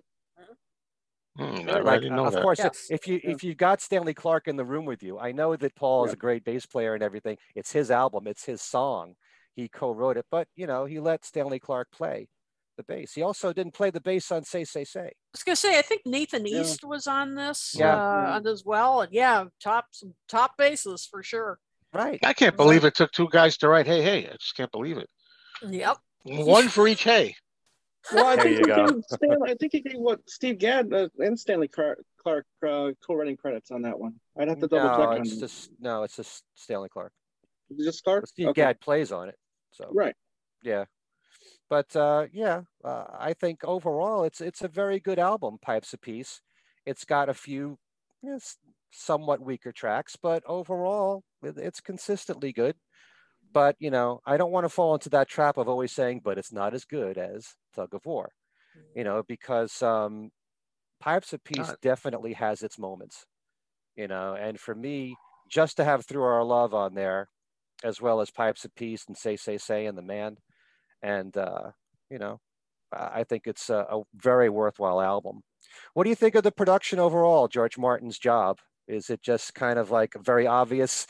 Hmm, I like, didn't know of that. course, yes. if you yeah. if you got Stanley Clarke in the room with you, I know that Paul yeah. is a great bass player and everything. It's his album, it's his song. He co-wrote it, but you know, he let Stanley Clarke play the bass. He also didn't play the bass on Say, Say, Say. I was gonna say, I think Nathan yeah. East was on this, yeah, uh, on as well, and yeah, top some top basses for sure. Right. I can't believe it took two guys to write Hey, Hey. I just can't believe it. Yep. One for each Hey. Well, I think, gave Stan, I think he gave what Steve Gadd uh, and Stanley Clarke uh, co-writing credits on that one. I'd have to double no, check on it's just, No, it's just Stanley Clarke. Is it just Clarke? Well, Steve okay. Gadd plays on it. So right. Yeah. But uh, yeah, uh, I think overall it's it's a very good album, Pipes of Peace. It's got a few you know, somewhat weaker tracks, but overall it's consistently good. But, you know, I don't want to fall into that trap of always saying, but it's not as good as Tug of War, you know, because um, Pipes of Peace God. definitely has its moments, you know. And for me, just to have Through Our Love on there, as well as Pipes of Peace and Say, Say, Say and The Man. And, uh, you know, I think it's a, a very worthwhile album. What do you think of the production overall, George Martin's job? Is it just kind of like very obvious,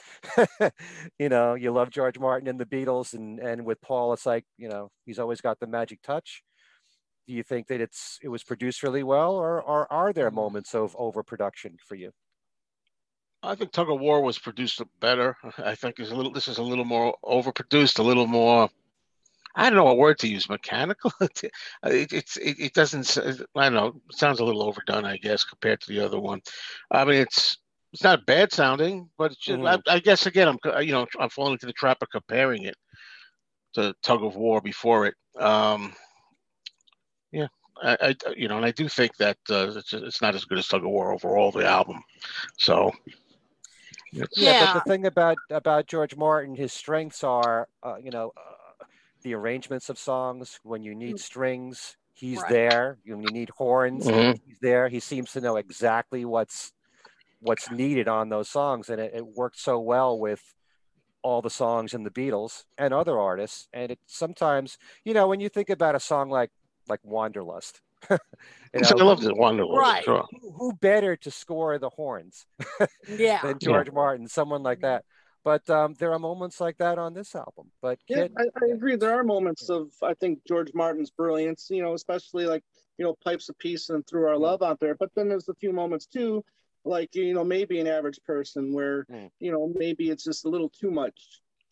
you know, you love George Martin and the Beatles and, and with Paul, it's like, you know, he's always got the magic touch. Do you think that it's it was produced really well, or, or are there moments of overproduction for you? I think Tug of War was produced better. I think it's a little, this is a little more overproduced, a little more, I don't know what word to use, mechanical. it, it's, it, it doesn't, I don't know, it sounds a little overdone, I guess, compared to the other one. I mean, it's, It's not bad sounding, but it's just, mm-hmm. I, I guess again, I'm you know I'm falling into the trap of comparing it to Tug of War before it. Um, yeah, I, I you know, and I do think that uh, it's, it's not as good as Tug of War overall, the album. So yeah, yeah but the thing about about George Martin, his strengths are uh, you know uh, the arrangements of songs. When you need strings, he's right. there. When you need horns, mm-hmm. he's there. He seems to know exactly what's. what's needed on those songs, and it, it worked so well with all the songs in the Beatles and other artists. And it sometimes, you know, when you think about a song like like Wanderlust, you know, I love the Wanderlust. Right. Sure. Who, who better to score the horns yeah. than George yeah. Martin, someone like that. But um, there are moments like that on this album. But yeah, Kit, I, I agree. There are moments of, I think, George Martin's brilliance, you know, especially like, you know, Pipes of Peace and Through Our Love out there. But then there's a few moments too, like, you know, maybe an average person where, mm. you know, maybe it's just a little too much.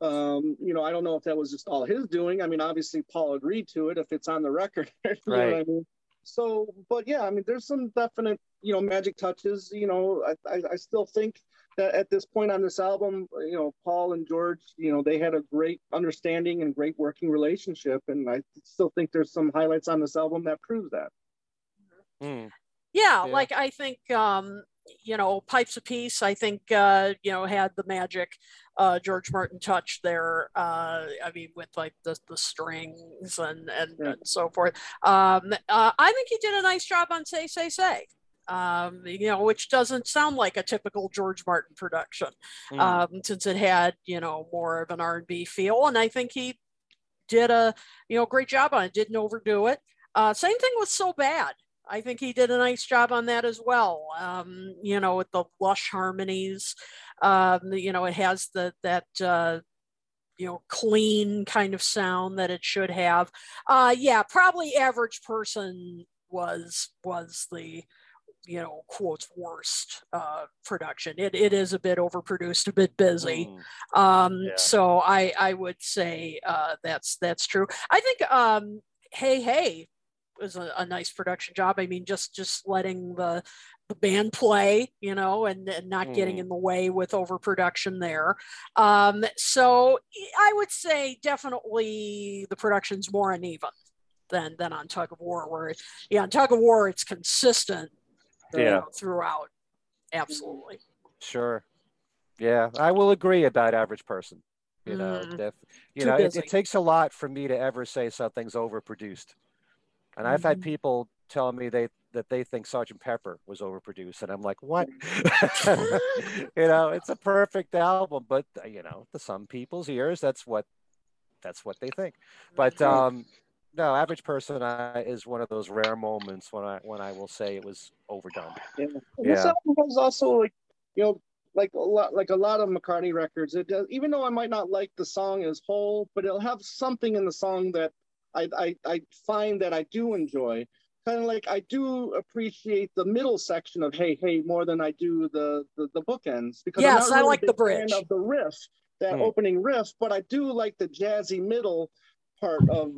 Um, you know, I don't know if that was just all his doing. I mean, obviously Paul agreed to it if it's on the record. you right. know what I mean? So, but yeah, I mean, there's some definite, you know, magic touches. You know, I, I, I still think that at this point on this album, you know, Paul and George, you know, they had a great understanding and great working relationship. And I still think there's some highlights on this album that prove that. Mm. Yeah, yeah. Like, I think, um, you know, Pipes of Peace, I think, uh, you know, had the magic uh, George Martin touch there. Uh, I mean, with like the, the strings and, and, yeah. and so forth. Um, uh, I think he did a nice job on Say, Say, Say. Um, you know, which doesn't sound like a typical George Martin production, mm. um, since it had, you know, more of an R and B feel. And I think he did a, you know, great job on it, didn't overdo it. Uh, same thing with So Bad. I think he did a nice job on that as well. Um, you know, with the lush harmonies, um, you know, it has the, that, uh, you know, clean kind of sound that it should have. Uh, yeah, probably average person was, was the, you know, quotes worst uh, production. It it is a bit overproduced, a bit busy. Mm. Um, yeah. So I I would say uh, that's that's true. I think um, Hey Hey was a, a nice production job. I mean, just just letting the the band play, you know, and, and not mm. getting in the way with overproduction there. Um, so I would say definitely the production's more uneven than than on Tug of War. Where yeah, on Tug of War it's consistent. Yeah. Throughout. Absolutely. Sure. Yeah. I will agree about average person. You know, mm. def, you know it, it takes a lot for me to ever say something's overproduced. And mm-hmm. I've had people tell me they that they think Sergeant Pepper was overproduced. And I'm like, what? You know, it's a perfect album. But, you know, to some people's ears, that's what that's what they think. But um no, average person uh, is one of those rare moments when I when I will say it was overdone. Yeah, yeah. This album was also like, you know, like a lot like a lot of McCartney records. It does, even though I might not like the song as whole, but it'll have something in the song that I I, I find that I do enjoy. Kind of like I do appreciate the middle section of Hey Hey more than I do the the, the bookends because yes, I'm not really I like a big the bridge fan of the riff, that mm. opening riff, but I do like the jazzy middle part of.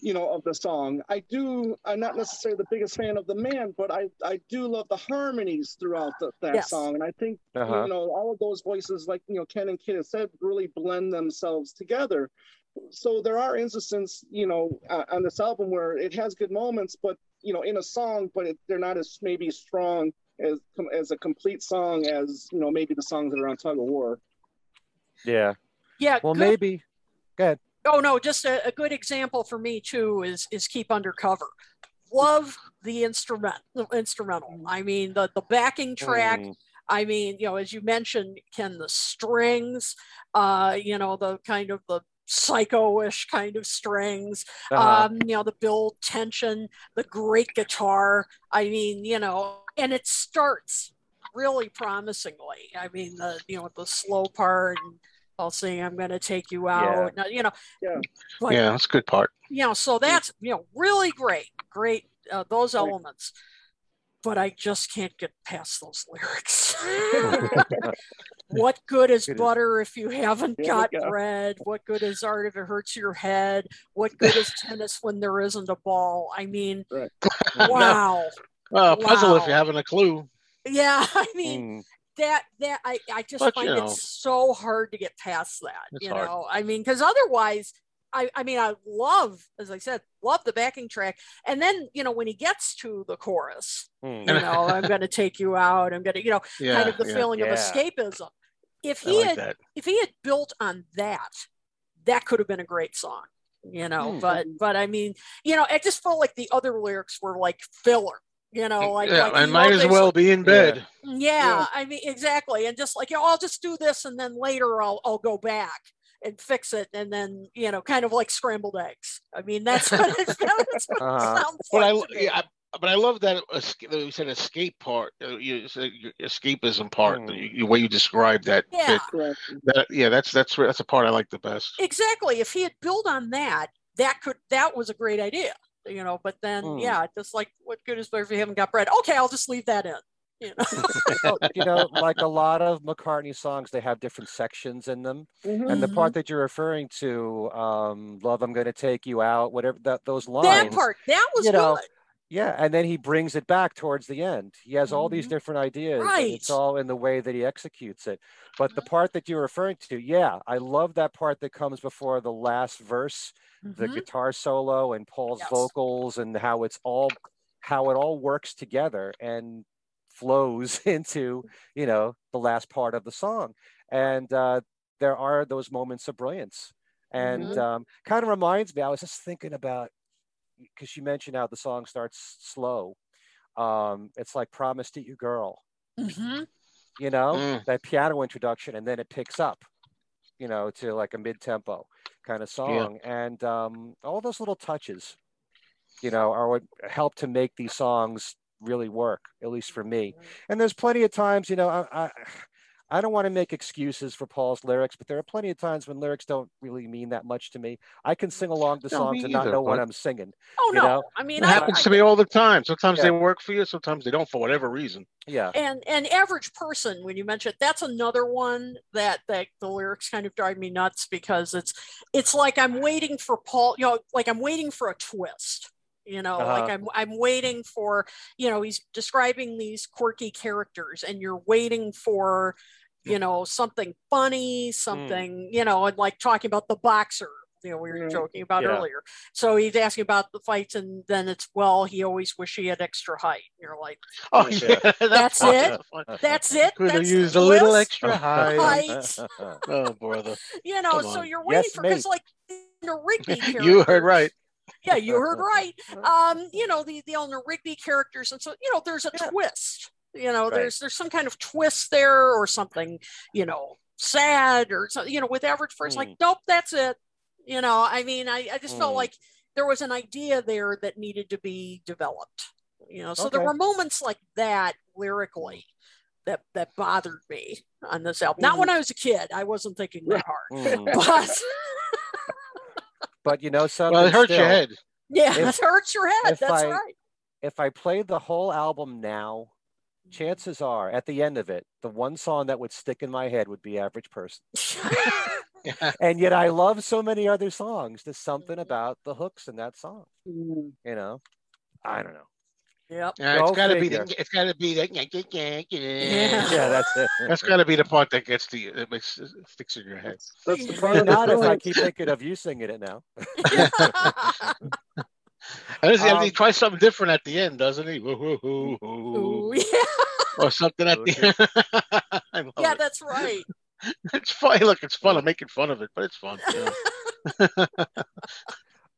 You know, of the song. I do, I'm not necessarily the biggest fan of the man, but I, I do love the harmonies throughout the, that yes. song. And I think, uh-huh. you know, all of those voices, like, you know, Ken and Kit have said, really blend themselves together. So there are instances, you know, uh, on this album where it has good moments, but, you know, in a song, but it, they're not as maybe strong as as a complete song as, you know, maybe the songs that are on Tug of War. Yeah. Yeah. Well, good. Maybe. Go ahead. Oh, no, just a, a good example for me, too, is is Keep Undercover. Love the instrument, the instrumental. I mean, the, the backing track. Mm. I mean, you know, as you mentioned, Ken, the strings, uh, you know, the kind of the psycho-ish kind of strings, uh-huh. um, you know, the build tension, the great guitar. I mean, you know, and it starts really promisingly. I mean, the you know, the slow part and I'll say I'm going to take you out. Yeah. You know, yeah. Like, yeah, that's a good part. You know, so that's you know really great, great uh, those great. elements. But I just can't get past those lyrics. What good is good butter is. If you haven't Here got go. bread? What good is art if it hurts your head? What good is tennis when there isn't a ball? I mean, right. wow. No. Uh, wow. Puzzle if you haven't a clue. Yeah, I mean. Mm. That that I, I just but, find you know, it so hard to get past that, you know. Hard. I mean, because otherwise, I I mean, I love, as I said, love the backing track, and then you know when he gets to the chorus, mm. you know, I'm going to take you out. I'm going to, you know, yeah, kind of the yeah, feeling yeah. of escapism. If he like had that. if he had built on that, that could have been a great song, you know. Mm. But but I mean, you know, I just felt like the other lyrics were like filler. you know, like, yeah, like I might as well be in bed. Yeah, yeah, yeah, I mean, exactly. And just like, you know, I'll just do this, and then later I'll I'll go back and fix it, and then, you know, kind of like scrambled eggs. I mean, that's what it's, that's what uh-huh. it sounds but like. I, yeah, I, but I love that you said escape part, you said escapism part, mm. the way you described that. Yeah, that, that, yeah, that's that's that's the part I like the best. Exactly. If he had built on that, that could that was a great idea. You know, but then, mm. yeah, just like, what good is there if you haven't got bread? Okay, I'll just leave that in. You know, well, you know, like a lot of McCartney songs, they have different sections in them, mm-hmm. and the part that you're referring to, um, "Love, I'm going to take you out," whatever that those lines. That part, that was good. Know, yeah, and then he brings it back towards the end. He has all mm-hmm. these different ideas. Right. It's all in the way that he executes it. But mm-hmm. the part that you're referring to, yeah, I love that part that comes before the last verse. Mm-hmm. The guitar solo and Paul's yes. vocals, and how it's all how it all works together and flows into, you know, the last part of the song. And uh, there are those moments of brilliance, and mm-hmm. um, kind of reminds me, I was just thinking about, because you mentioned how the song starts slow, um, it's like "Promise to You Girl," mm-hmm. you know, mm. that piano introduction, and then it picks up, you know, to like a mid-tempo kind of song. Yeah. And um, all those little touches, you know, are what help to make these songs really work, at least for me. And there's plenty of times, you know, I, I I don't want to make excuses for Paul's lyrics, but there are plenty of times when lyrics don't really mean that much to me. I can sing along to songs and not know what I'm singing. Oh, no. You know? I mean, it I, happens I, to me all the time. Sometimes yeah. they work for you. Sometimes they don't, for whatever reason. Yeah. And an average person, when you mention it, that's another one that, that the lyrics kind of drive me nuts, because it's, it's like I'm waiting for Paul, you know, like I'm waiting for a twist. You know, uh-huh. like I'm I'm waiting for, you know, he's describing these quirky characters, and you're waiting for, you know, something funny, something, mm. you know, and like talking about the boxer, you know, we were mm. joking about yeah. earlier. So he's asking about the fights, and then it's, well, he always wished he had extra height. And you're like, oh, yeah. that's, that's it. That's it. Could have used a little extra height. Oh, brother. You know, so you're waiting yes, for, because like the Rigby character. You heard right. Yeah, you heard right. Um, you know, the the Eleanor Rigby characters, and so, you know, there's a yeah. twist. You know, right. there's there's some kind of twist there, or something, you know, sad, or something. You know, with average friends, mm. like, nope, that's it. You know, I mean, I, I just mm. felt like there was an idea there that needed to be developed. You know, so okay. there were moments like that lyrically that that bothered me on this album. Mm. Not when I was a kid. I wasn't thinking that hard, mm. but. But you know something. Well, it hurts still, your head. Yeah, if, it hurts your head. That's I, right. If I played the whole album now, chances are at the end of it, the one song that would stick in my head would be "Average Person." And yet I love so many other songs. There's something about the hooks in that song. You know, I don't know. Yep. Yeah, it's Go gotta figure. be the, it's gotta be that yeah. yeah, that's it. That's gotta be the part that gets to you, that makes it sticks in your head. That's the part. Not if I keep thinking of you singing it now. And um, he tries something different at the end, doesn't he? Ooh, yeah. Or something at the end. Yeah, it. that's right. It's funny. Look, it's fun. I'm making fun of it, but it's fun. Yeah.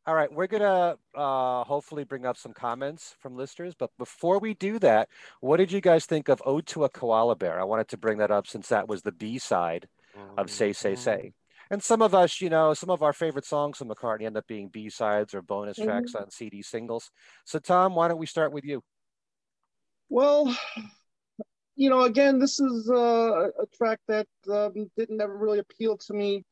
All right, we're going to uh, hopefully bring up some comments from listeners. But before we do that, what did you guys think of "Ode to a Koala Bear"? I wanted to bring that up since that was the B-side mm-hmm. of Say, Say, Say. And some of us, you know, some of our favorite songs from McCartney end up being B-sides or bonus mm-hmm. tracks on C D singles. So, Tom, why don't we start with you? Well, you know, again, this is uh, a track that um, didn't ever really appeal to me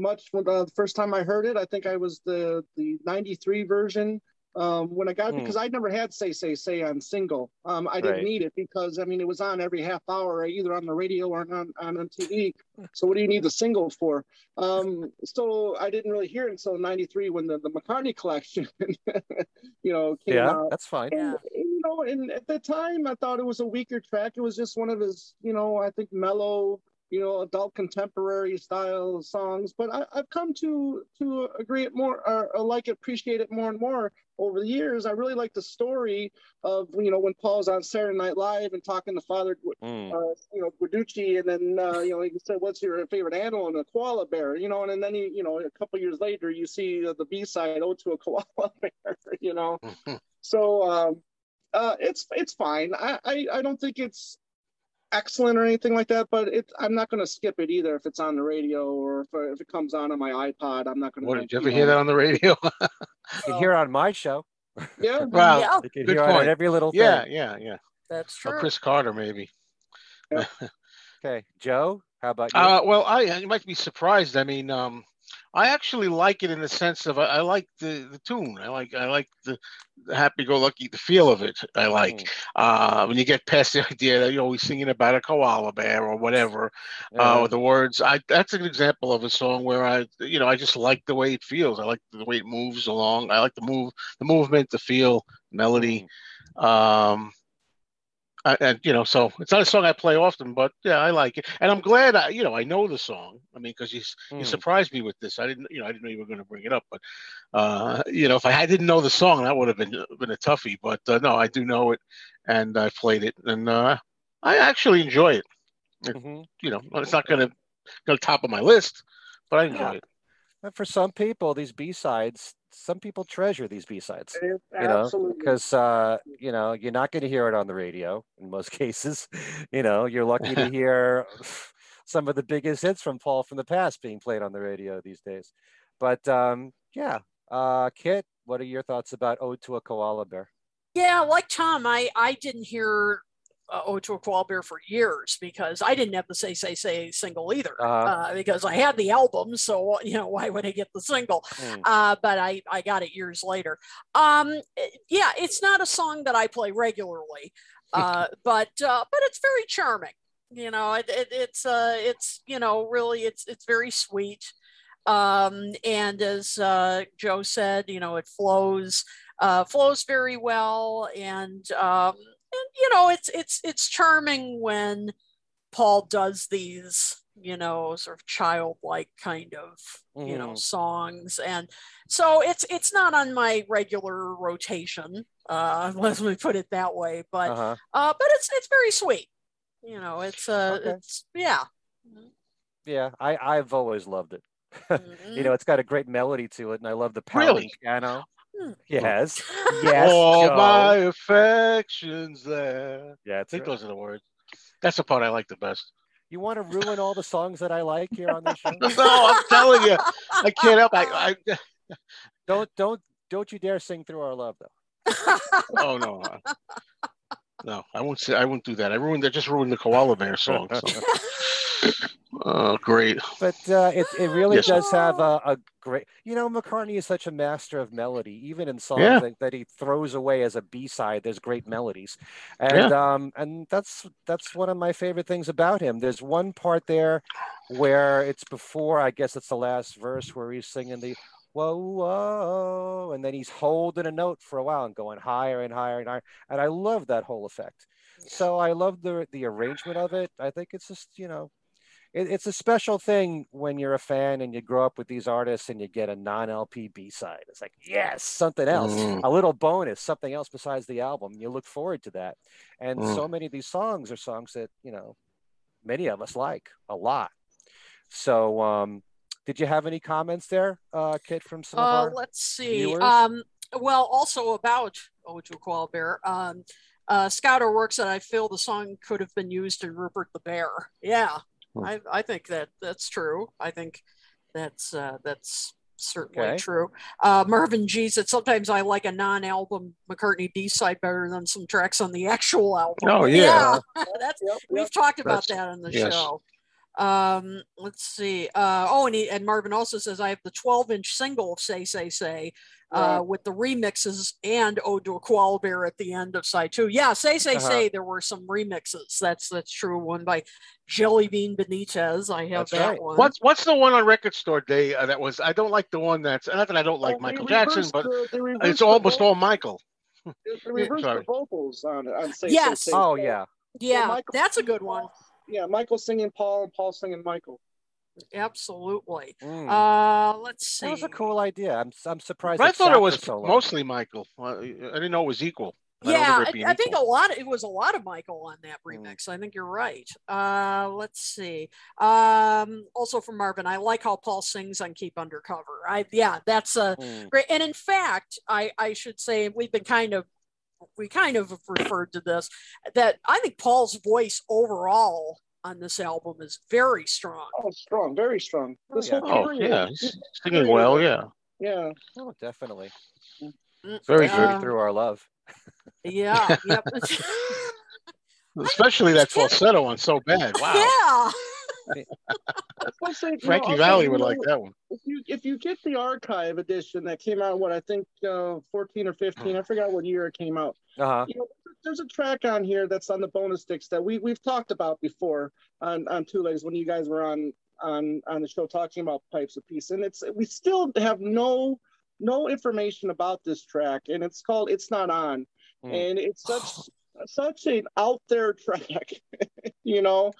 much. When uh, the first time I heard it, I think I was the the ninety-three version um when I got mm. because I'd never had Say Say Say on single. um I didn't right. need it, because I mean, it was on every half hour, either on the radio or on on M T V, so what do you need the single for? Um so I didn't really hear it until ninety-three, when the, the McCartney collection you know came yeah out. That's fine. And, you know, and at the time I thought it was a weaker track. It was just one of his, you know, I think mellow, you know, adult contemporary style songs, but I, I've come to to agree it more, or, or like appreciate it more and more over the years. I really like the story of, you know, when Paul's on Saturday Night Live and talking to Father, mm. uh, you know, Guiducci, and then, uh, you know, he said, "What's your favorite animal?" And a koala bear, you know, and, and then, he, you know, a couple years later, you see the, the B-side, "Ode to a Koala Bear," you know. So, um, uh, it's it's fine. I, I, I don't think it's excellent or anything like that, but it, I'm not going to skip it either if it's on the radio or if, if it comes on on my iPod. I'm not going to. What, did you ever hear that on the radio? You can hear it on my show. Yeah. Wow. Yeah. You can Good hear point. It on Every Little Thing. Yeah, yeah, yeah. That's true. Or Chris Carter, maybe. Yeah. Okay. Joe, how about you? Uh, well, I, you might be surprised. I mean, um, I actually like it in the sense of I, I like the, the tune. I like I like the, the happy-go-lucky, the feel of it. I like mm. uh, when you get past the idea that you're always singing about a koala bear or whatever, yeah. uh, or the words. I that's an example of a song where I, you know, I just like the way it feels. I like the way it moves along. I like the move, the movement, the feel, melody. Mm. Um, I, and you know, so it's not a song I play often, but yeah, I like it, and I'm glad I, you know, I know the song. I mean, because you mm. you surprised me with this. I didn't, you know, I didn't know you were going to bring it up, but uh, you know, if I, I didn't know the song, that would have been been a toughie. But uh, no, I do know it, and I played it, and uh, I actually enjoy it. it mm-hmm. You know, it's not going to go top of my list, but I enjoy yeah. it. And for some people, these B-sides. Some people treasure these B-sides, you know, because, uh, you know, you're not going to hear it on the radio in most cases. You know, you're lucky to hear some of the biggest hits from Paul from the past being played on the radio these days. But um, yeah, uh, Kit, what are your thoughts about Ode to a Koala Bear? Yeah, like Tom, I, I didn't hear uh, Ode to a Koala Bear for years because I didn't have the Say, Say, Say single either uh-huh. uh, because I had the album. So, you know, why would I get the single? Mm. Uh, but I, I got it years later. Um, yeah, it's not a song that I play regularly, uh, but uh, but it's very charming. You know, it, it, it's, uh, it's, you know, really, it's, it's very sweet. Um, and as uh, Joe said, you know, it flows, uh, flows very well. And, um, And, you know, it's it's it's charming when Paul does these, you know, sort of childlike kind of, mm. you know, songs. And so it's it's not on my regular rotation, uh, let me put it that way. But uh-huh. uh, but it's it's very sweet. You know, it's uh, okay. it's yeah. Yeah, I, I've always loved it. Mm-hmm. You know, it's got a great melody to it. And I love the power really? piano. Yes. Yes. All Joe. My affections there. Yeah, I think right. those are the words. That's the part I like the best. You want to ruin all the songs that I like here on this show? No, I'm telling you, I can't help. I, I don't, don't, don't you dare sing Through Our Love, though. Oh no, no, I won't say. I won't do that. I ruined. I just ruined the Koala Bear song. So. Oh, great. But uh, it, it really yes. does have a, a great, you know, McCartney is such a master of melody, even in songs yeah. that, that he throws away as a B-side. There's great melodies. And yeah. um, and that's that's one of my favorite things about him. There's one part there where it's before, I guess it's the last verse where he's singing the whoa, whoa, and then he's holding a note for a while and going higher and higher and higher. And I love that whole effect. So I love the the arrangement of it. I think it's just, you know, it's a special thing when you're a fan and you grow up with these artists and you get a non-L P B-side. It's like, yes, something else, mm. a little bonus, something else besides the album. You look forward to that. And mm. so many of these songs are songs that, you know, many of us like a lot. So um, did you have any comments there, uh, Kit, from some uh, of our let's see. Viewers? Um, well, also about Ode to a Koala Bear, um, uh, Scouter Works, and I feel the song could have been used in Rupert the Bear. Yeah. I, I think that that's true. I think that's uh, that's certainly okay. true. Uh, Marvin G said, sometimes I like a non-album McCartney B-side better than some tracks on the actual album. Oh, yeah. yeah. that's yep, yep. We've talked about that's, that on the yes. show. Um, let's see. Uh, oh, and, he, and Marvin also says, I have the twelve-inch single of Say, Say, Say uh, right. with the remixes and Ode to a Koala Bear at the end of side two. Yeah, Say, Say, uh-huh. Say, there were some remixes. That's that's true. One by Jellybean Benitez. I have that's that right. one. What's what's the one on Record Store Day uh, that was, I don't like the one that's, not that I don't like oh, Michael Jackson, the, but it's almost all Michael. They reversed the vocals on, on Say, yes. Say, Say. Oh, yeah. Yeah, yeah that's a good one. Yeah, Michael singing Paul and Paul singing Michael. Absolutely. Mm. Uh, let's see. That was a cool idea. I'm I'm surprised. I thought it was so mostly Michael. I didn't know it was equal. Yeah, I, I, I think a lot. Of, it was a lot of Michael on that remix. Mm. I think you're right. Uh, let's see. Um, also from Marvin, I like how Paul sings on "Keep Undercover." I yeah, that's a mm. great. And in fact, I I should say we've been kind of we kind of referred to this, that I think Paul's voice overall on this album is very strong. Oh, strong, very strong. Oh, yeah, oh, yeah. He's singing well, yeah. Yeah. Oh, definitely. Very uh, good. Through Our Love. Yeah. Yep. Especially that falsetto on So Bad. Wow. Yeah. Like, Frankie you know, Valli would know, like that one. If you if you get the archive edition that came out, what I think uh, fourteen or fifteen, I forgot what year it came out. Uh-huh. You know, there's a track on here that's on the bonus sticks that we we've talked about before on, on Two Legs when you guys were on on on the show talking about Pipes of Peace, and it's we still have no no information about this track, and it's called It's Not On, mm. and it's such such an out there track, you know.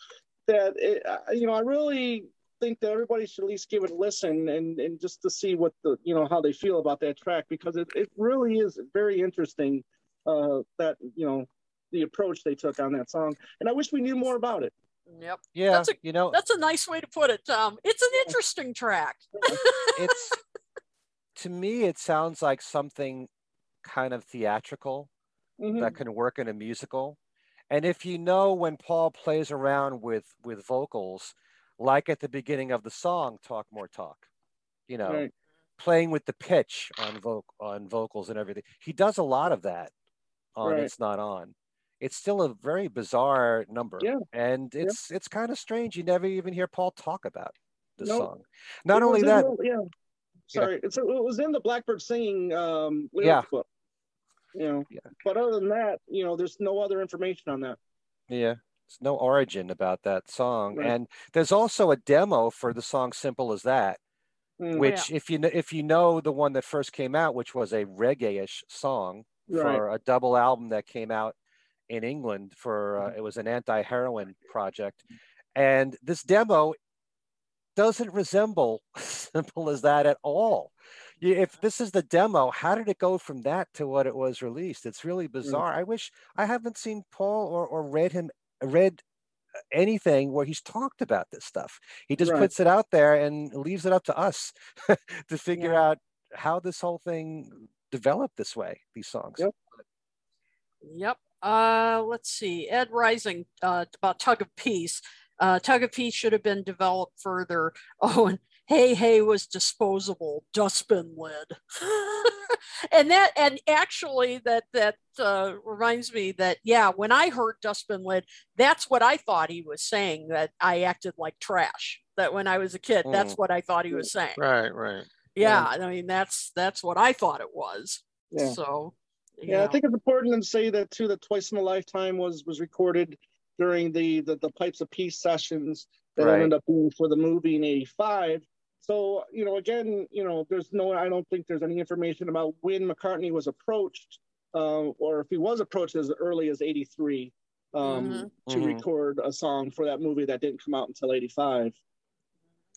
That it, you know, I really think that everybody should at least give it a listen and, and just to see what the you know how they feel about that track, because it, it really is very interesting uh, that you know the approach they took on that song, and I wish we knew more about it. Yep. Yeah. That's a, you know, that's a nice way to put it, Tom. It's an interesting track. It's to me, it sounds like something kind of theatrical mm-hmm. that can work in a musical. And if you know when Paul plays around with with vocals, like at the beginning of the song "Talk More Talk," you know, right. playing with the pitch on voc on vocals and everything, he does a lot of that on right. "It's Not On." It's still a very bizarre number, yeah. and it's yeah. it's kind of strange. You never even hear Paul talk about this nope. song. Not it only that, the, yeah. Sorry, yeah. It's, it was in the Blackbird Singing um, lyric book. Yeah. You know, yeah. But other than that, you know, there's no other information on that. Yeah, there's no origin about that song, right. and there's also a demo for the song "Simple as That," mm, which, yeah. if you if you know the one that first came out, which was a reggae-ish song right. for a double album that came out in England for uh, it was an anti-heroin project, and this demo doesn't resemble "Simple as That" at all. If this is the demo, how did it go from that to what it was released? It's really bizarre. I wish I haven't seen Paul or, or read him read anything where he's talked about this stuff. He just right. puts it out there and leaves it up to us to figure yeah. out how this whole thing developed this way, these songs. Yep. Yep. Uh, let's see. Ed Rising uh, about Tug of Peace. Uh, Tug of Peace should have been developed further. Oh, and Hey, Hey was disposable dustbin lid. and that, and actually that, that uh, reminds me that, yeah, when I heard dustbin lid, that's what I thought he was saying, that I acted like trash, that when I was a kid, mm. that's what I thought he was saying. Right. Right. Yeah. yeah. I mean, that's, that's what I thought it was. Yeah. So, yeah, know. I think it's important to say that too, that Twice in a Lifetime was, was recorded during the, the, the Pipes of Peace sessions that right. ended up being for the movie in eighty-five. So, you know, again, you know, there's no, I don't think there's any information about when McCartney was approached uh, or if he was approached as early as eighty-three um, mm-hmm. to mm-hmm. record a song for that movie that didn't come out until eighty-five.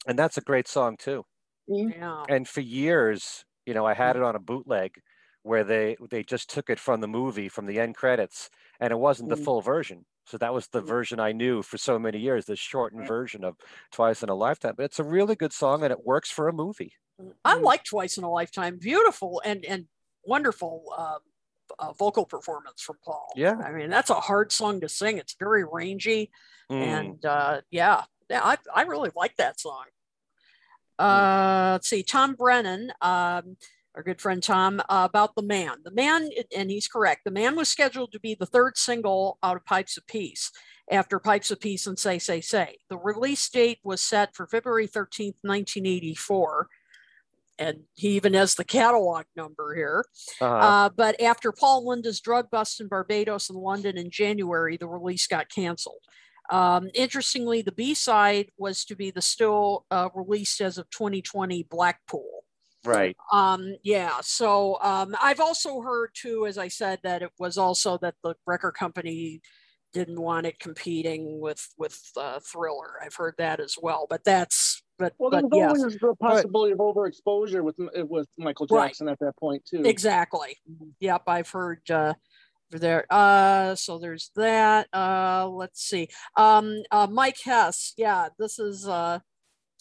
And that's a great song too. Mm-hmm. Yeah. And for years, you know, I had it on a bootleg where they, they just took it from the movie, from the end credits, and it wasn't mm-hmm. the full version. So that was the version I knew for so many years, the shortened version of Twice in a Lifetime. But it's a really good song and it works for a movie. I like Twice in a Lifetime. Beautiful and, and wonderful uh, uh, vocal performance from Paul. Yeah. I mean, that's a hard song to sing. It's very rangy. Mm. And uh, yeah, yeah I, I really like that song. Uh, mm. Let's see, Tom Brennan. Um, Our good friend Tom, uh, about The Man. The Man, and he's correct, The Man was scheduled to be the third single out of Pipes of Peace, after Pipes of Peace and Say, Say, Say. The release date was set for February thirteenth, nineteen eighty-four. And he even has the catalog number here. Uh-huh. Uh, but after Paul Linda's drug bust in Barbados and London in January, the release got canceled. Um, interestingly, the B-side was to be the still uh, released as of twenty twenty Blackpool. Right. Um, yeah. So um, I've also heard too, as I said, that it was also that the record company didn't want it competing with with uh, Thriller. I've heard that as well. But that's but well, but yes. there's the possibility but, of overexposure with with Michael Jackson right. at that point too. Exactly. Mm-hmm. Yep. I've heard uh, there. Uh, so there's that. Uh, let's see. Um, uh, Mike Hess. Yeah. This is. Uh,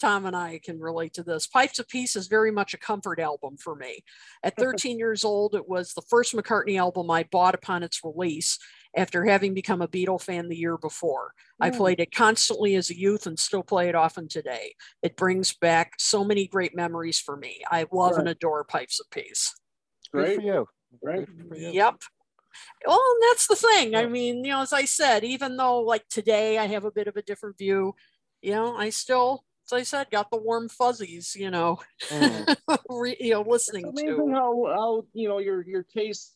Tom and I can relate to this. Pipes of Peace is very much a comfort album for me. At thirteen years old, it was the first McCartney album I bought upon its release after having become a Beatle fan the year before. Mm. I played it constantly as a youth and still play it often today. It brings back so many great memories for me. I love right. and adore Pipes of Peace. Great. Good for you. Right. For you. Yep. Well, and that's the thing. I mean, you know, as I said, even though like today I have a bit of a different view, you know, I still, as I said, got the warm fuzzies, you know, mm. re, you know, listening it's amazing to how, how, you know, your, your taste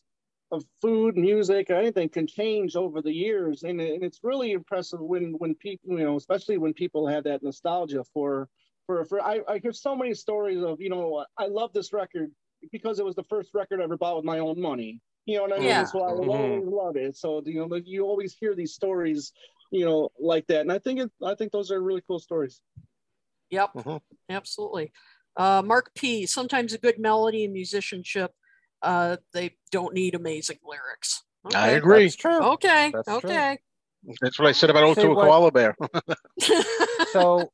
of food, music, or anything can change over the years. And, and it's really impressive when, when people, you know, especially when people have that nostalgia for, for, for, I, I hear so many stories of, you know, I love this record because it was the first record I ever bought with my own money. You know what I mean? Yeah. So I will always mm-hmm. love it. So, you know, like you always hear these stories, you know, like that. And I think it, I think those are really cool stories. Yep, mm-hmm. absolutely. Uh, Mark P. Sometimes a good melody and musicianship, uh, they don't need amazing lyrics. Okay. I agree. That's true. Okay. That's okay. True. That's what I said about Old to a Koala Bear. So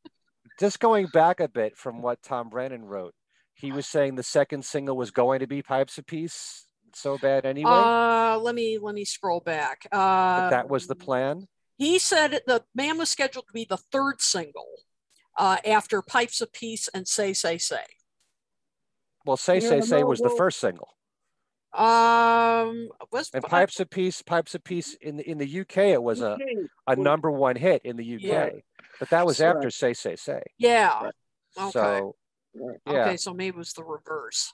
just going back a bit from what Tom Brennan wrote, he was saying the second single was going to be Pipes of Peace. So bad anyway. Uh, let me let me scroll back. Uh, that was the plan. He said the man was scheduled to be the third single uh, after Pipes of Peace and Say, Say, Say. Well, Say, Say, Say was the first single. Um, was and Pipes of Peace, Pipes of Peace in the, in the U K, it was a, a number one hit in the U K, yeah. but that was after Say, Say, Say. Yeah. Okay. So, yeah. Okay, so maybe it was the reverse.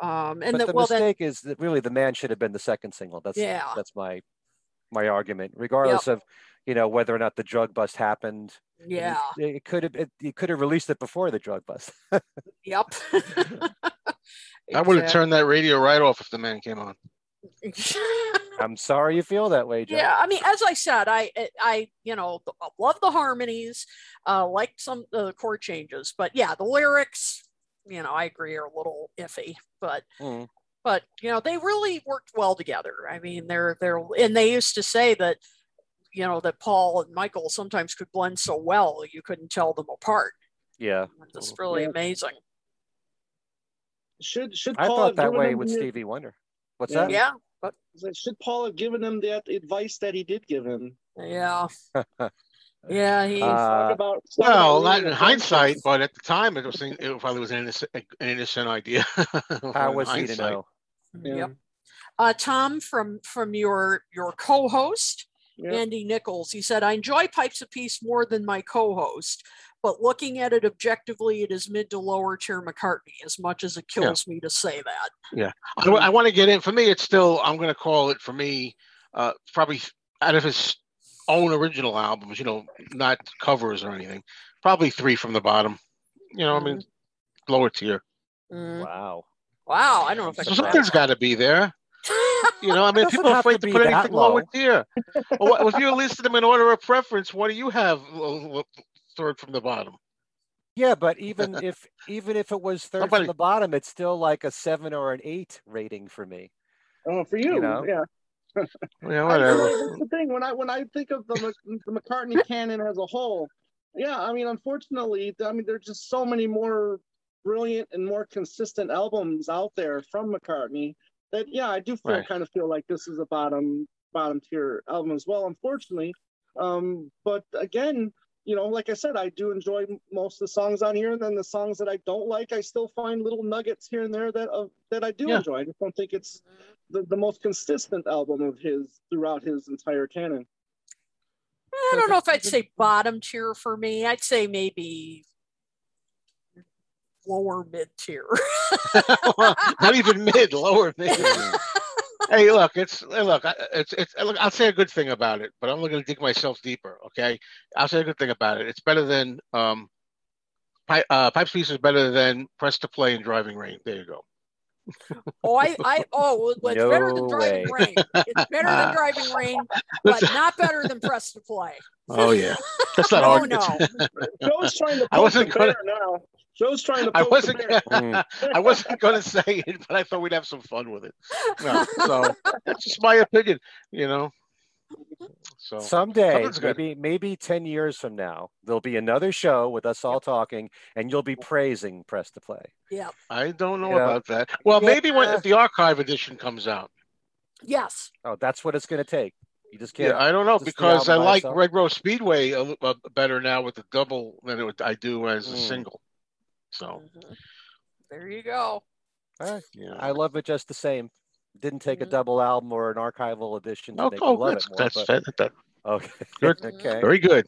Um, and but the, the well, mistake then, is that really the man should have been the second single. That's yeah. that's my my argument, regardless yep. of you know whether or not the drug bust happened. Yeah, it, it could have it, it could have released it before the drug bust. Yep. Exactly. I would have turned that radio right off if the man came on. I'm sorry you feel that way, Joe. Yeah, I mean, as I said, I, I, you know, love the harmonies, uh, like some uh, chord changes, but yeah, the lyrics. You know, I agree are a little iffy, but, mm. but, you know, they really worked well together. I mean, they're, they're, and they used to say that, you know, that Paul and Michael sometimes could blend so well, you couldn't tell them apart. Yeah. It's really yeah. amazing. Should, should Paul I thought that way with the, Stevie Wonder. What's yeah. that? Yeah. But should Paul have given him that advice that he did give him? Yeah. Yeah, he's uh, about well, not in hindsight, but at the time, it was it probably was an innocent, an innocent idea. How was he to know? Yeah. Yep. Uh, Tom from from your your co-host yep. Andy Nichols, he said, "I enjoy Pipes of Peace more than my co-host, but looking at it objectively, it is mid to lower tier McCartney. As much as it kills yeah. me to say that, yeah, I, I want to get in. For me, it's still I'm going to call it for me uh, probably out of his." own original albums, you know, not covers or anything. Probably three from the bottom. You know, mm. I mean, lower tier. Mm. Wow, wow! I don't know if I so something's got to be there. You know, I mean, people are afraid to, to put anything low. lower tier. Well, if you listed them in order of preference, what do you have third from the bottom? Yeah, but even if even if it was third Nobody... from the bottom, it's still like a seven or an eight rating for me. Oh, for you, you know? yeah. Yeah, whatever. I mean, that's the thing. When I when I think of the, the McCartney canon as a whole, yeah, I mean, unfortunately, I mean, there's just so many more brilliant and more consistent albums out there from McCartney that, yeah, I do feel right. kind of feel like this is a bottom bottom tier album as well, unfortunately. Um, but again, you know, like I said, I do enjoy most of the songs on here, and then the songs that I don't like, I still find little nuggets here and there that uh, that I do yeah. enjoy. I just don't think it's The, the most consistent album of his throughout his entire canon. I don't know if I'd say bottom tier for me. I'd say maybe lower mid tier. Not even mid, lower mid. Hey, look, it's look, it's it's. Look, I'll say a good thing about it, but I'm going to dig myself deeper. Okay, I'll say a good thing about it. It's better than um, Pi- uh, Pipes Piece is better than Press to Play and Driving Rain. There you go. oh, I, I, oh, it's no better than Driving way. Rain. It's better than Driving Rain, but not better than Press to Play. Oh, yeah. That's not hard. No, no. Joe's trying to poke the bear now. Joe's trying to poke I wasn't, the bear. I wasn't going to say it, but I thought we'd have some fun with it. No, so that's just my opinion, you know. So someday, maybe maybe ten years from now, there'll be another show with us all talking, and you'll be praising Press to Play. Yeah, I don't know you about know? that. Well, yeah. maybe when if the archive edition comes out. Yes. Oh, that's what it's going to take. You just can't. Yeah, I don't know because I like Red Rose Speedway a, a better now with the double than it, I do as a mm. single. So mm-hmm. there you go. All right. Yeah. I love it just the same. Didn't take mm-hmm. a double album or an archival edition to oh, make oh, me love it more. That's but... that, that. Okay. Good. Okay. Very good.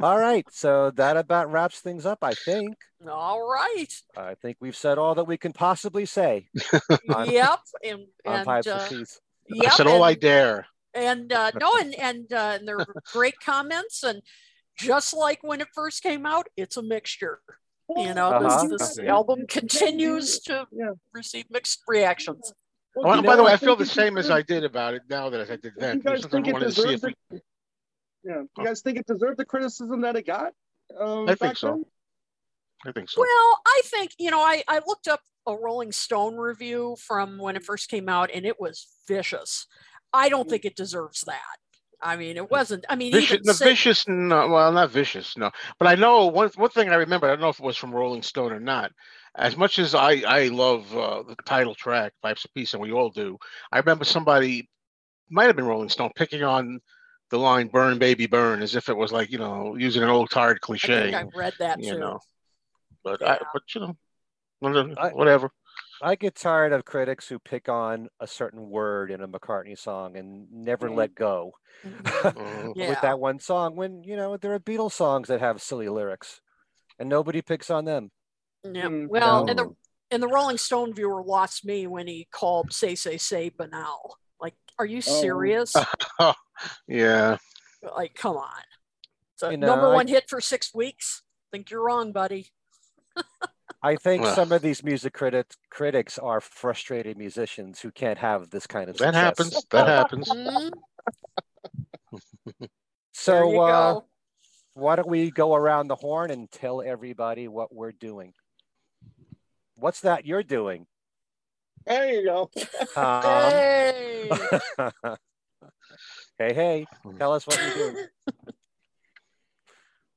All right. So that about wraps things up, I think. All right. I think we've said all that we can possibly say. on, yep. And, on and, Pipes uh, of Peace. Yep, I said all and, I dare. And uh, no, and and, uh, and there were great comments. And just like when it first came out, it's a mixture. You know, uh-huh. this, this album continues to yeah. receive mixed reactions. Well, well, you know, by the way, I, I feel the same as I did about it now that I did that. You guys, think it, deserves it. It... Yeah. you oh. guys think it deserved the criticism that it got? Um, I think so. Then? I think so. Well, I think, you know, I, I looked up a Rolling Stone review from when it first came out, and it was vicious. I don't think it deserves that. I mean, it wasn't. I mean, vicious, even no, say, vicious. No, well, not vicious. No, but I know one one thing I remember. I don't know if it was from Rolling Stone or not. As much as I I love uh, the title track "Pipes of Peace," and we all do, I remember somebody might have been Rolling Stone picking on the line "Burn, baby, burn," as if it was like you know using an old tired cliche. I think I read that you too. know, but yeah. I, but you know, whatever. I get tired of critics who pick on a certain word in a McCartney song and never mm-hmm. let go mm-hmm. yeah. with that one song when, you know, there are Beatles songs that have silly lyrics and nobody picks on them. Yeah. Well, no. and the and the Rolling Stone viewer lost me when he called Say, Say, Say banal. Like, are you serious? Oh. yeah. Like, come on. It's a you know, number one I... hit for six weeks. Think you're wrong, buddy. I think well, some of these music critics critics are frustrated musicians who can't have this kind of that success. happens. That happens. So, uh, why don't we go around the horn and tell everybody what we're doing? What's that you're doing? There you go. Um, hey. hey, hey! Tell us what you're doing.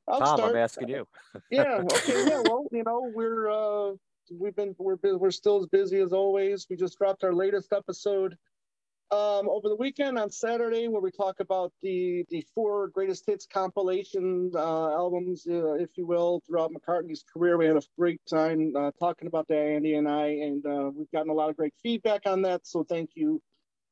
I'll Tom, start. I'm asking you. yeah. Okay. Yeah. Well, you know, we're uh, we've been we're we're still as busy as always. We just dropped our latest episode um, over the weekend on Saturday, where we talk about the the four greatest hits compilation uh, albums, uh, if you will, throughout McCartney's career. We had a great time uh, talking about that, Andy and I, and uh, we've gotten a lot of great feedback on that. So thank you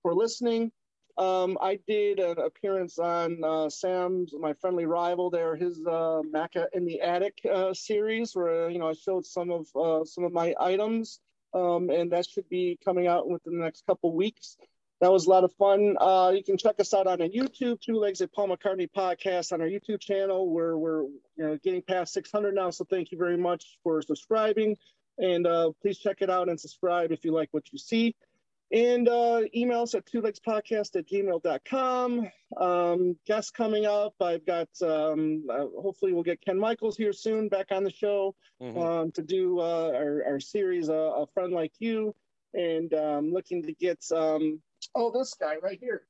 for listening. Um, I did an appearance on uh, Sam's, my friendly rival there, his uh, Maca in the Attic uh, series, where you know I showed some of uh, some of my items, um, and that should be coming out within the next couple weeks. That was a lot of fun. Uh, you can check us out on YouTube, Two Legs at Paul McCartney Podcast on our YouTube channel, where we're you know getting past six hundred now. So thank you very much for subscribing, and uh, please check it out and subscribe if you like what you see. And uh, email us at two legs podcast at gmail dot com. Um, guests coming up. I've got, um, uh, hopefully we'll get Ken Michaels here soon back on the show mm-hmm. um, to do uh, our, our series, uh, A Friend Like You. And um, looking to get, um, oh, this guy right here.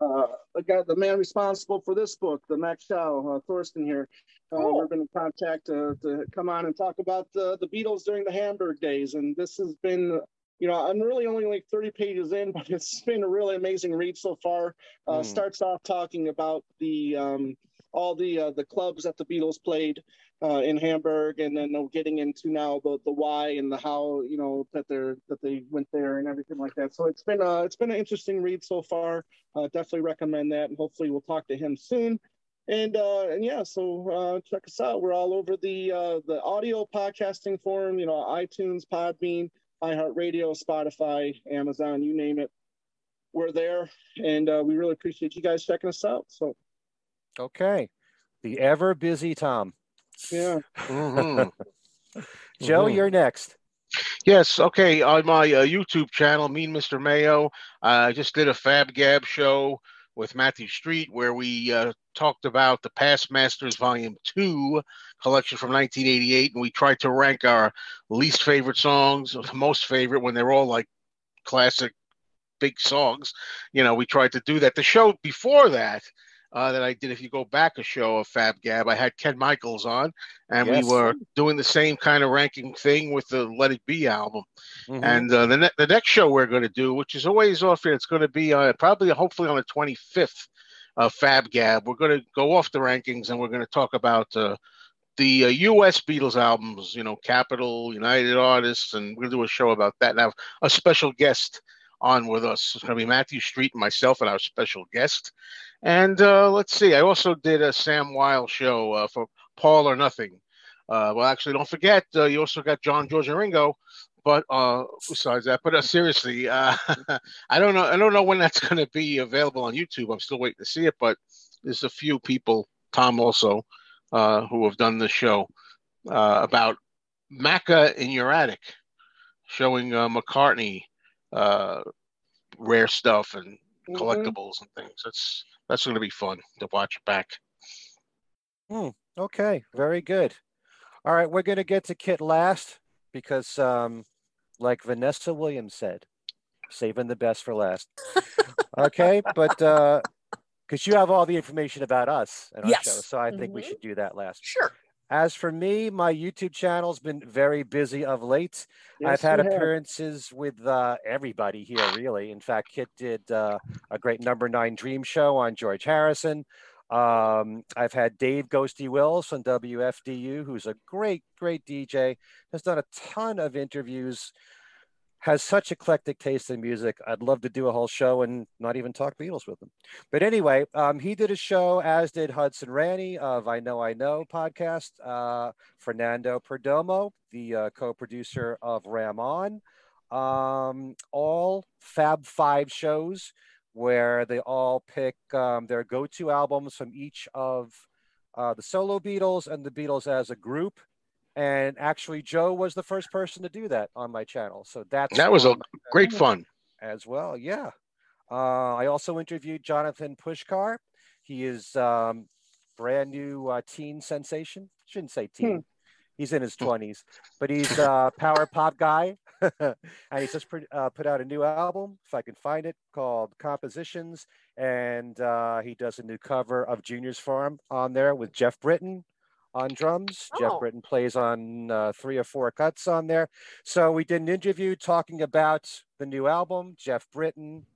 Uh, I got the man responsible for this book, the Mac Shaw, uh, Thorsten here. Uh, oh. We're been in contact uh, to come on and talk about the, the Beatles during the Hamburg days. And this has been... You know, I'm really only like thirty pages in, but it's been a really amazing read so far. Uh, mm. Starts off talking about the um, all the uh, the clubs that the Beatles played uh, in Hamburg, and then uh, getting into now the the why and the how, you know, that they're that they went there and everything like that. So it's been uh, it's been an interesting read so far. Uh, definitely recommend that, and hopefully we'll talk to him soon. And uh, and yeah, so uh, check us out. We're all over the uh, the audio podcasting forum. You know, iTunes, Podbean, iHeartRadio, Spotify, Amazon, you name it. We're there, and uh, we really appreciate you guys checking us out. So, okay. The ever-busy Tom. Yeah. Mm-hmm. Joe, mm-hmm. you're next. Yes, okay. On my uh, YouTube channel, Mean Mister Mayo, I uh, just did a Fab Gab show with Matthew Street where we uh, talked about the Past Masters Volume two collection from nineteen eighty-eight, and we tried to rank our least favorite songs, most favorite, when they're all like classic big songs. You know, we tried to do that. The show before that uh, that I did, if you go back a show of Fab Gab, I had Ken Michaels on, and yes. we were doing the same kind of ranking thing with the Let It Be album. Mm-hmm. And uh, the, ne- the next show we're going to do, which is a ways off here, it's going to be uh, probably hopefully on the twenty-fifth of Fab Gab. We're going to go off the rankings, and we're going to talk about uh, the uh, U S Beatles albums, you know, Capitol, United Artists, and we're going to do a show about that and have a special guest on with us. It's going to be Matthew Street and myself and our special guest. And uh, let's see, I also did a Sam Weil show uh, for Paul or Nothing. Uh, well, actually, don't forget, uh, you also got John, George, and Ringo. But uh, besides that, but uh, seriously, uh, I don't know. I don't know when that's going to be available on YouTube. I'm still waiting to see it. But there's a few people, Tom also, uh, who have done the show uh, about Macca in Your Attic, showing uh, McCartney uh, rare stuff and collectibles mm-hmm. and things. That's that's going to be fun to watch back. Mm, okay, very good. All right, we're going to get to Kit last because, um, like Vanessa Williams said, saving the best for last. Okay, but uh, because you have all the information about us and our yes. show, so I think mm-hmm. we should do that last. Sure. As for me, my YouTube channel's been very busy of late. Yes, I've had appearances have. with uh, everybody here, really. In fact, Kit did uh, a great Number Nine Dream show on George Harrison. Um, I've had Dave Ghosty Wills from W F D U, who's a great, great D J, has done a ton of interviews, has such eclectic taste in music. I'd love to do a whole show and not even talk Beatles with him. But anyway, um, he did a show, as did Hudson Ranny of I Know I Know podcast, uh, Fernando Perdomo, the uh, co-producer of Ram On, um, all Fab Five shows, where they all pick um, their go-to albums from each of uh, the solo Beatles and the Beatles as a group. And actually, Joe was the first person to do that on my channel. So that's that was a great fun as well. Yeah. Uh, I also interviewed Jonathan Pushkar. He is um, brand new uh, teen sensation. Shouldn't say teen. Hmm. He's in his twenties, but he's a power pop guy. And he's just put, uh, put out a new album, if I can find it, called Compositions. And uh, he does a new cover of Junior's Farm on there with Jeff Britton on drums. Oh. Jeff Britton plays on uh, three or four cuts on there. So we did an interview talking about the new album, Jeff Britton,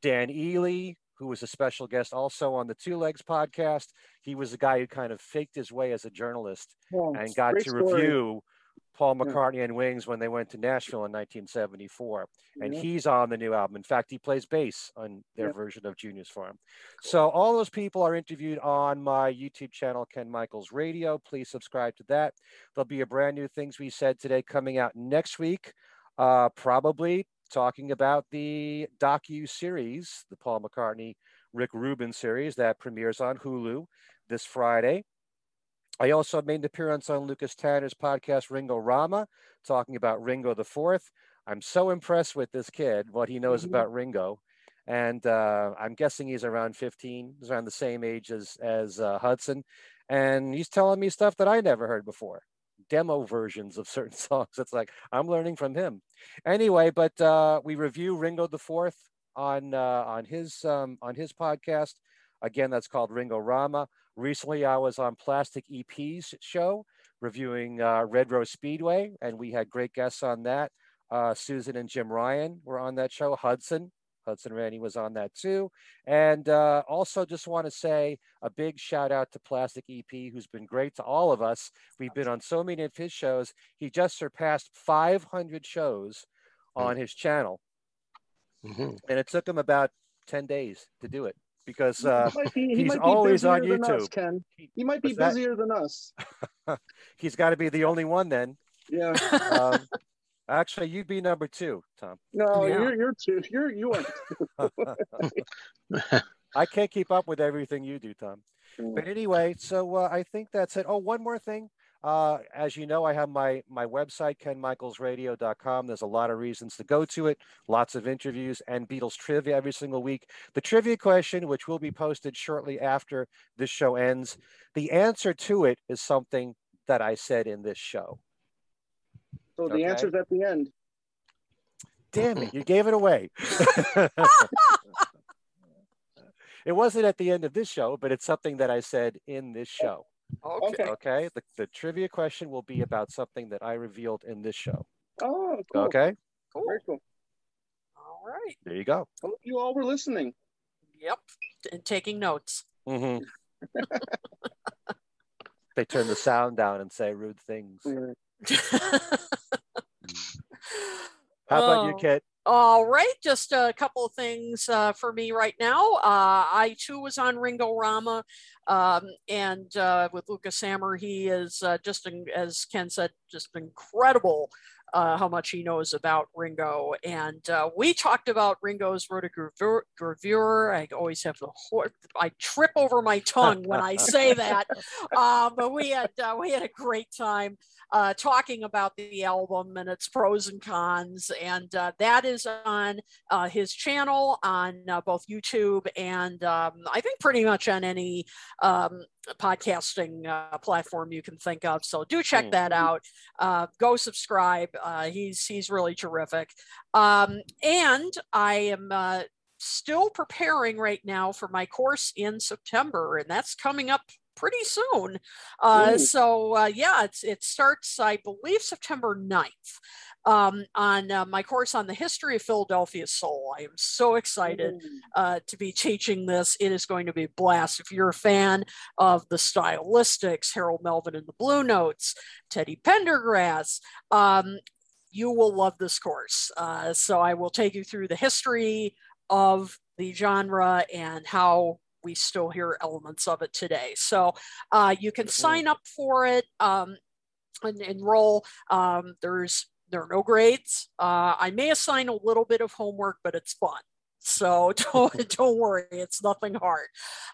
Dan Ely, who was a special guest also on the Two Legs podcast. He was the guy who kind of faked his way as a journalist well, and got to story. review Paul McCartney yeah. and Wings when they went to Nashville in nineteen seventy-four. Mm-hmm. And he's on the new album. In fact, he plays bass on their yeah. version of Junior's Farm. Cool. So all those people are interviewed on my YouTube channel, Ken Michaels Radio. Please subscribe to that. There'll be a brand new Things We Said Today coming out next week, uh, probably. Talking about the docu-series, the Paul McCartney, Rick Rubin series that premieres on Hulu this Friday. I also made an appearance on Lucas Tanner's podcast, Ringo Rama, talking about Ringo the Fourth. I'm so impressed with this kid, what he knows mm-hmm. about Ringo. And uh, I'm guessing he's around fifteen. He's around the same age as, as uh, Hudson. And he's telling me stuff that I never heard before. Demo versions of certain songs. It's like I'm learning from him anyway, but uh we review Ringo the Fourth on uh on his um on his podcast again. That's called Ringo Rama. Recently I was on Plastic E P's show reviewing uh Red Rose Speedway, and we had great guests on that. uh Susan and Jim Ryan were on that show. Hudson Hudson Randy was on that too. And uh, also just want to say a big shout out to Plastic E P, who's been great to all of us. We've been on so many of his shows. He just surpassed five hundred shows on his channel. Mm-hmm. And it took him about ten days to do it because uh, he be, he he's always on YouTube. Us, Ken. He might be What's busier that? than us. He's got to be the only one then. Yeah. Um, Actually, you'd be number two, Tom. No, yeah. you're you're two. You're you are. Two. I can't keep up with everything you do, Tom. But anyway, so uh, I think that's it. Oh, one more thing. Uh, as you know, I have my my website, ken michaels radio dot com. There's a lot of reasons to go to it. Lots of interviews and Beatles trivia every single week. The trivia question, which will be posted shortly after this show ends, the answer to it is something that I said in this show. So the okay. answer's at the end. damn it, you gave it away. It wasn't at the end of this show, but it's something that I said in this show. Okay. Okay. The, the trivia question will be about something that I revealed in this show. Oh, cool. Okay. Cool. Very cool. All right. There you go. I hope you all were listening. Yep. And taking notes. Mm-hmm. They turn the sound down and say rude things. How about you, Kit? All right, just a couple of things uh, for me right now. Uh, I too was on Ringo-Rama, um, and uh, with Lucas Sammer. He is uh, just, as Ken said, just incredible uh, how much he knows about Ringo. And uh, we talked about Ringo's rotogravure. I always have the hor- I trip over my tongue when I say that, uh, but we had uh, we had a great time uh, talking about the album and its pros and cons, and uh, that is on uh, his channel on uh, both YouTube and um, I think pretty much on any um, podcasting uh, platform you can think of. So do check that out. Uh, go subscribe. Uh, he's he's really terrific. Um, and I am uh, still preparing right now for my course in September, and that's coming up pretty soon. Uh, so uh, yeah, it's, it starts, I believe, September ninth. Um, on uh, my course on the history of Philadelphia soul. I am so excited uh, to be teaching this. It is going to be a blast. If you're a fan of the Stylistics, Harold Melvin and the Blue Notes, Teddy Pendergrass, um, you will love this course. Uh, so I will take you through the history of the genre and how we still hear elements of it today. So uh, you can sign up for it um, and enroll. Um, there's There are no grades. Uh, I may assign a little bit of homework, but it's fun. So don't, don't worry, it's nothing hard.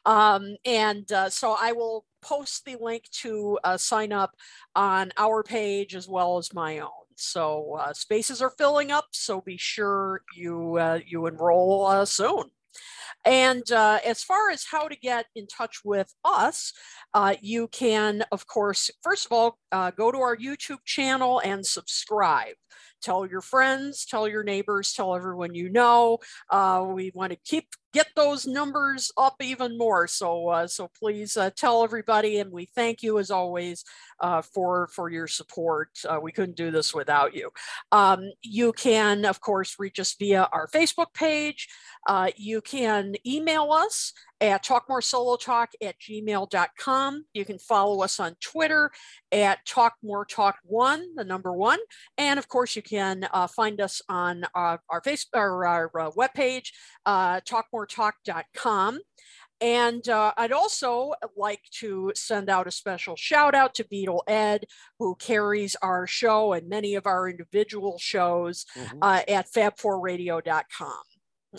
Um, and uh, so I will post the link to uh, sign up on our page as well as my own. So uh, spaces are filling up, so be sure you, uh, you enroll uh, soon. And uh, as far as how to get in touch with us, uh, you can, of course, first of all, uh, go to our YouTube channel and subscribe. Tell your friends, tell your neighbors, tell everyone you know. Uh, we want to keep get those numbers up even more. So, uh, so please uh, tell everybody, and we thank you as always uh, for for your support. Uh, we couldn't do this without you. Um, you can, of course, reach us via our Facebook page. Uh, you can email us at talkmoresolotalk at gmail dot com. You can follow us on Twitter at talkmoretalk one, the number one. And of course, you can uh, find us on uh, our Facebook or our uh, webpage, uh, talkmoretalk dot com. And uh, I'd also like to send out a special shout out to Beatle Ed, who carries our show and many of our individual shows mm-hmm. uh, at fab four radio dot com.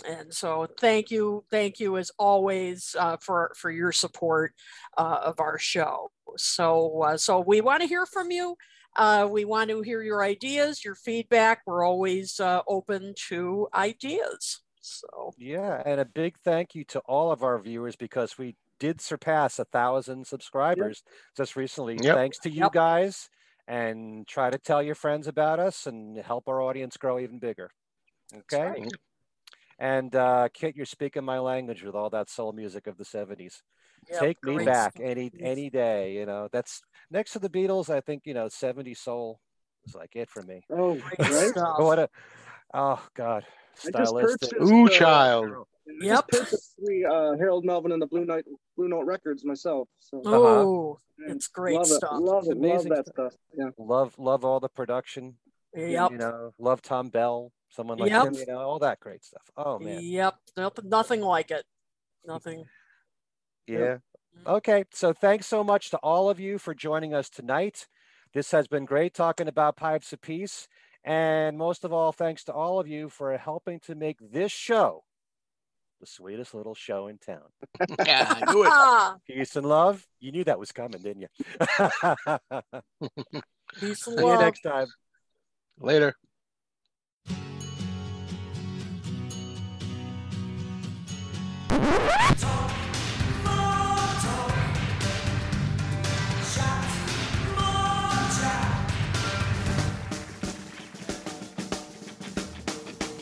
And so thank you. Thank you as always uh, for, for your support uh, of our show. So, uh, so we want to hear from you. Uh, we want to hear your ideas, your feedback. We're always uh, open to ideas. So, yeah. And a big thank you to all of our viewers, because we did surpass a thousand subscribers yep. just recently. Yep. Thanks to you yep. guys, and try to tell your friends about us and help our audience grow even bigger. Okay. And uh, Kit, you're speaking my language with all that soul music of the seventies. Yep, Take me back stuff. any any day, you know. That's next to the Beatles. I think, you know, seventies soul is like it for me. Oh, great stuff. What a, oh God, Stylistic. Ooh, uh, child. I yep. Purchased three uh, Harold Melvin and the Blue Note Blue Note records myself. So. Oh, uh-huh. It's great love stuff. It. Love it's it. Amazing love that stuff. Yeah. Love love all the production. Yep. You know, love Tom Bell. Someone like yep. him, you know, all that great stuff. Oh man. Yep. Nope. Nothing like it. Nothing. Yeah. Yep. Okay. So thanks so much to all of you for joining us tonight. This has been great talking about Pipes of Peace. And most of all, thanks to all of you for helping to make this show the sweetest little show in town. Yeah, I knew it. Peace and love. You knew that was coming, didn't you? Peace and love. See you next time. Later. Talk more talk, chat more chat.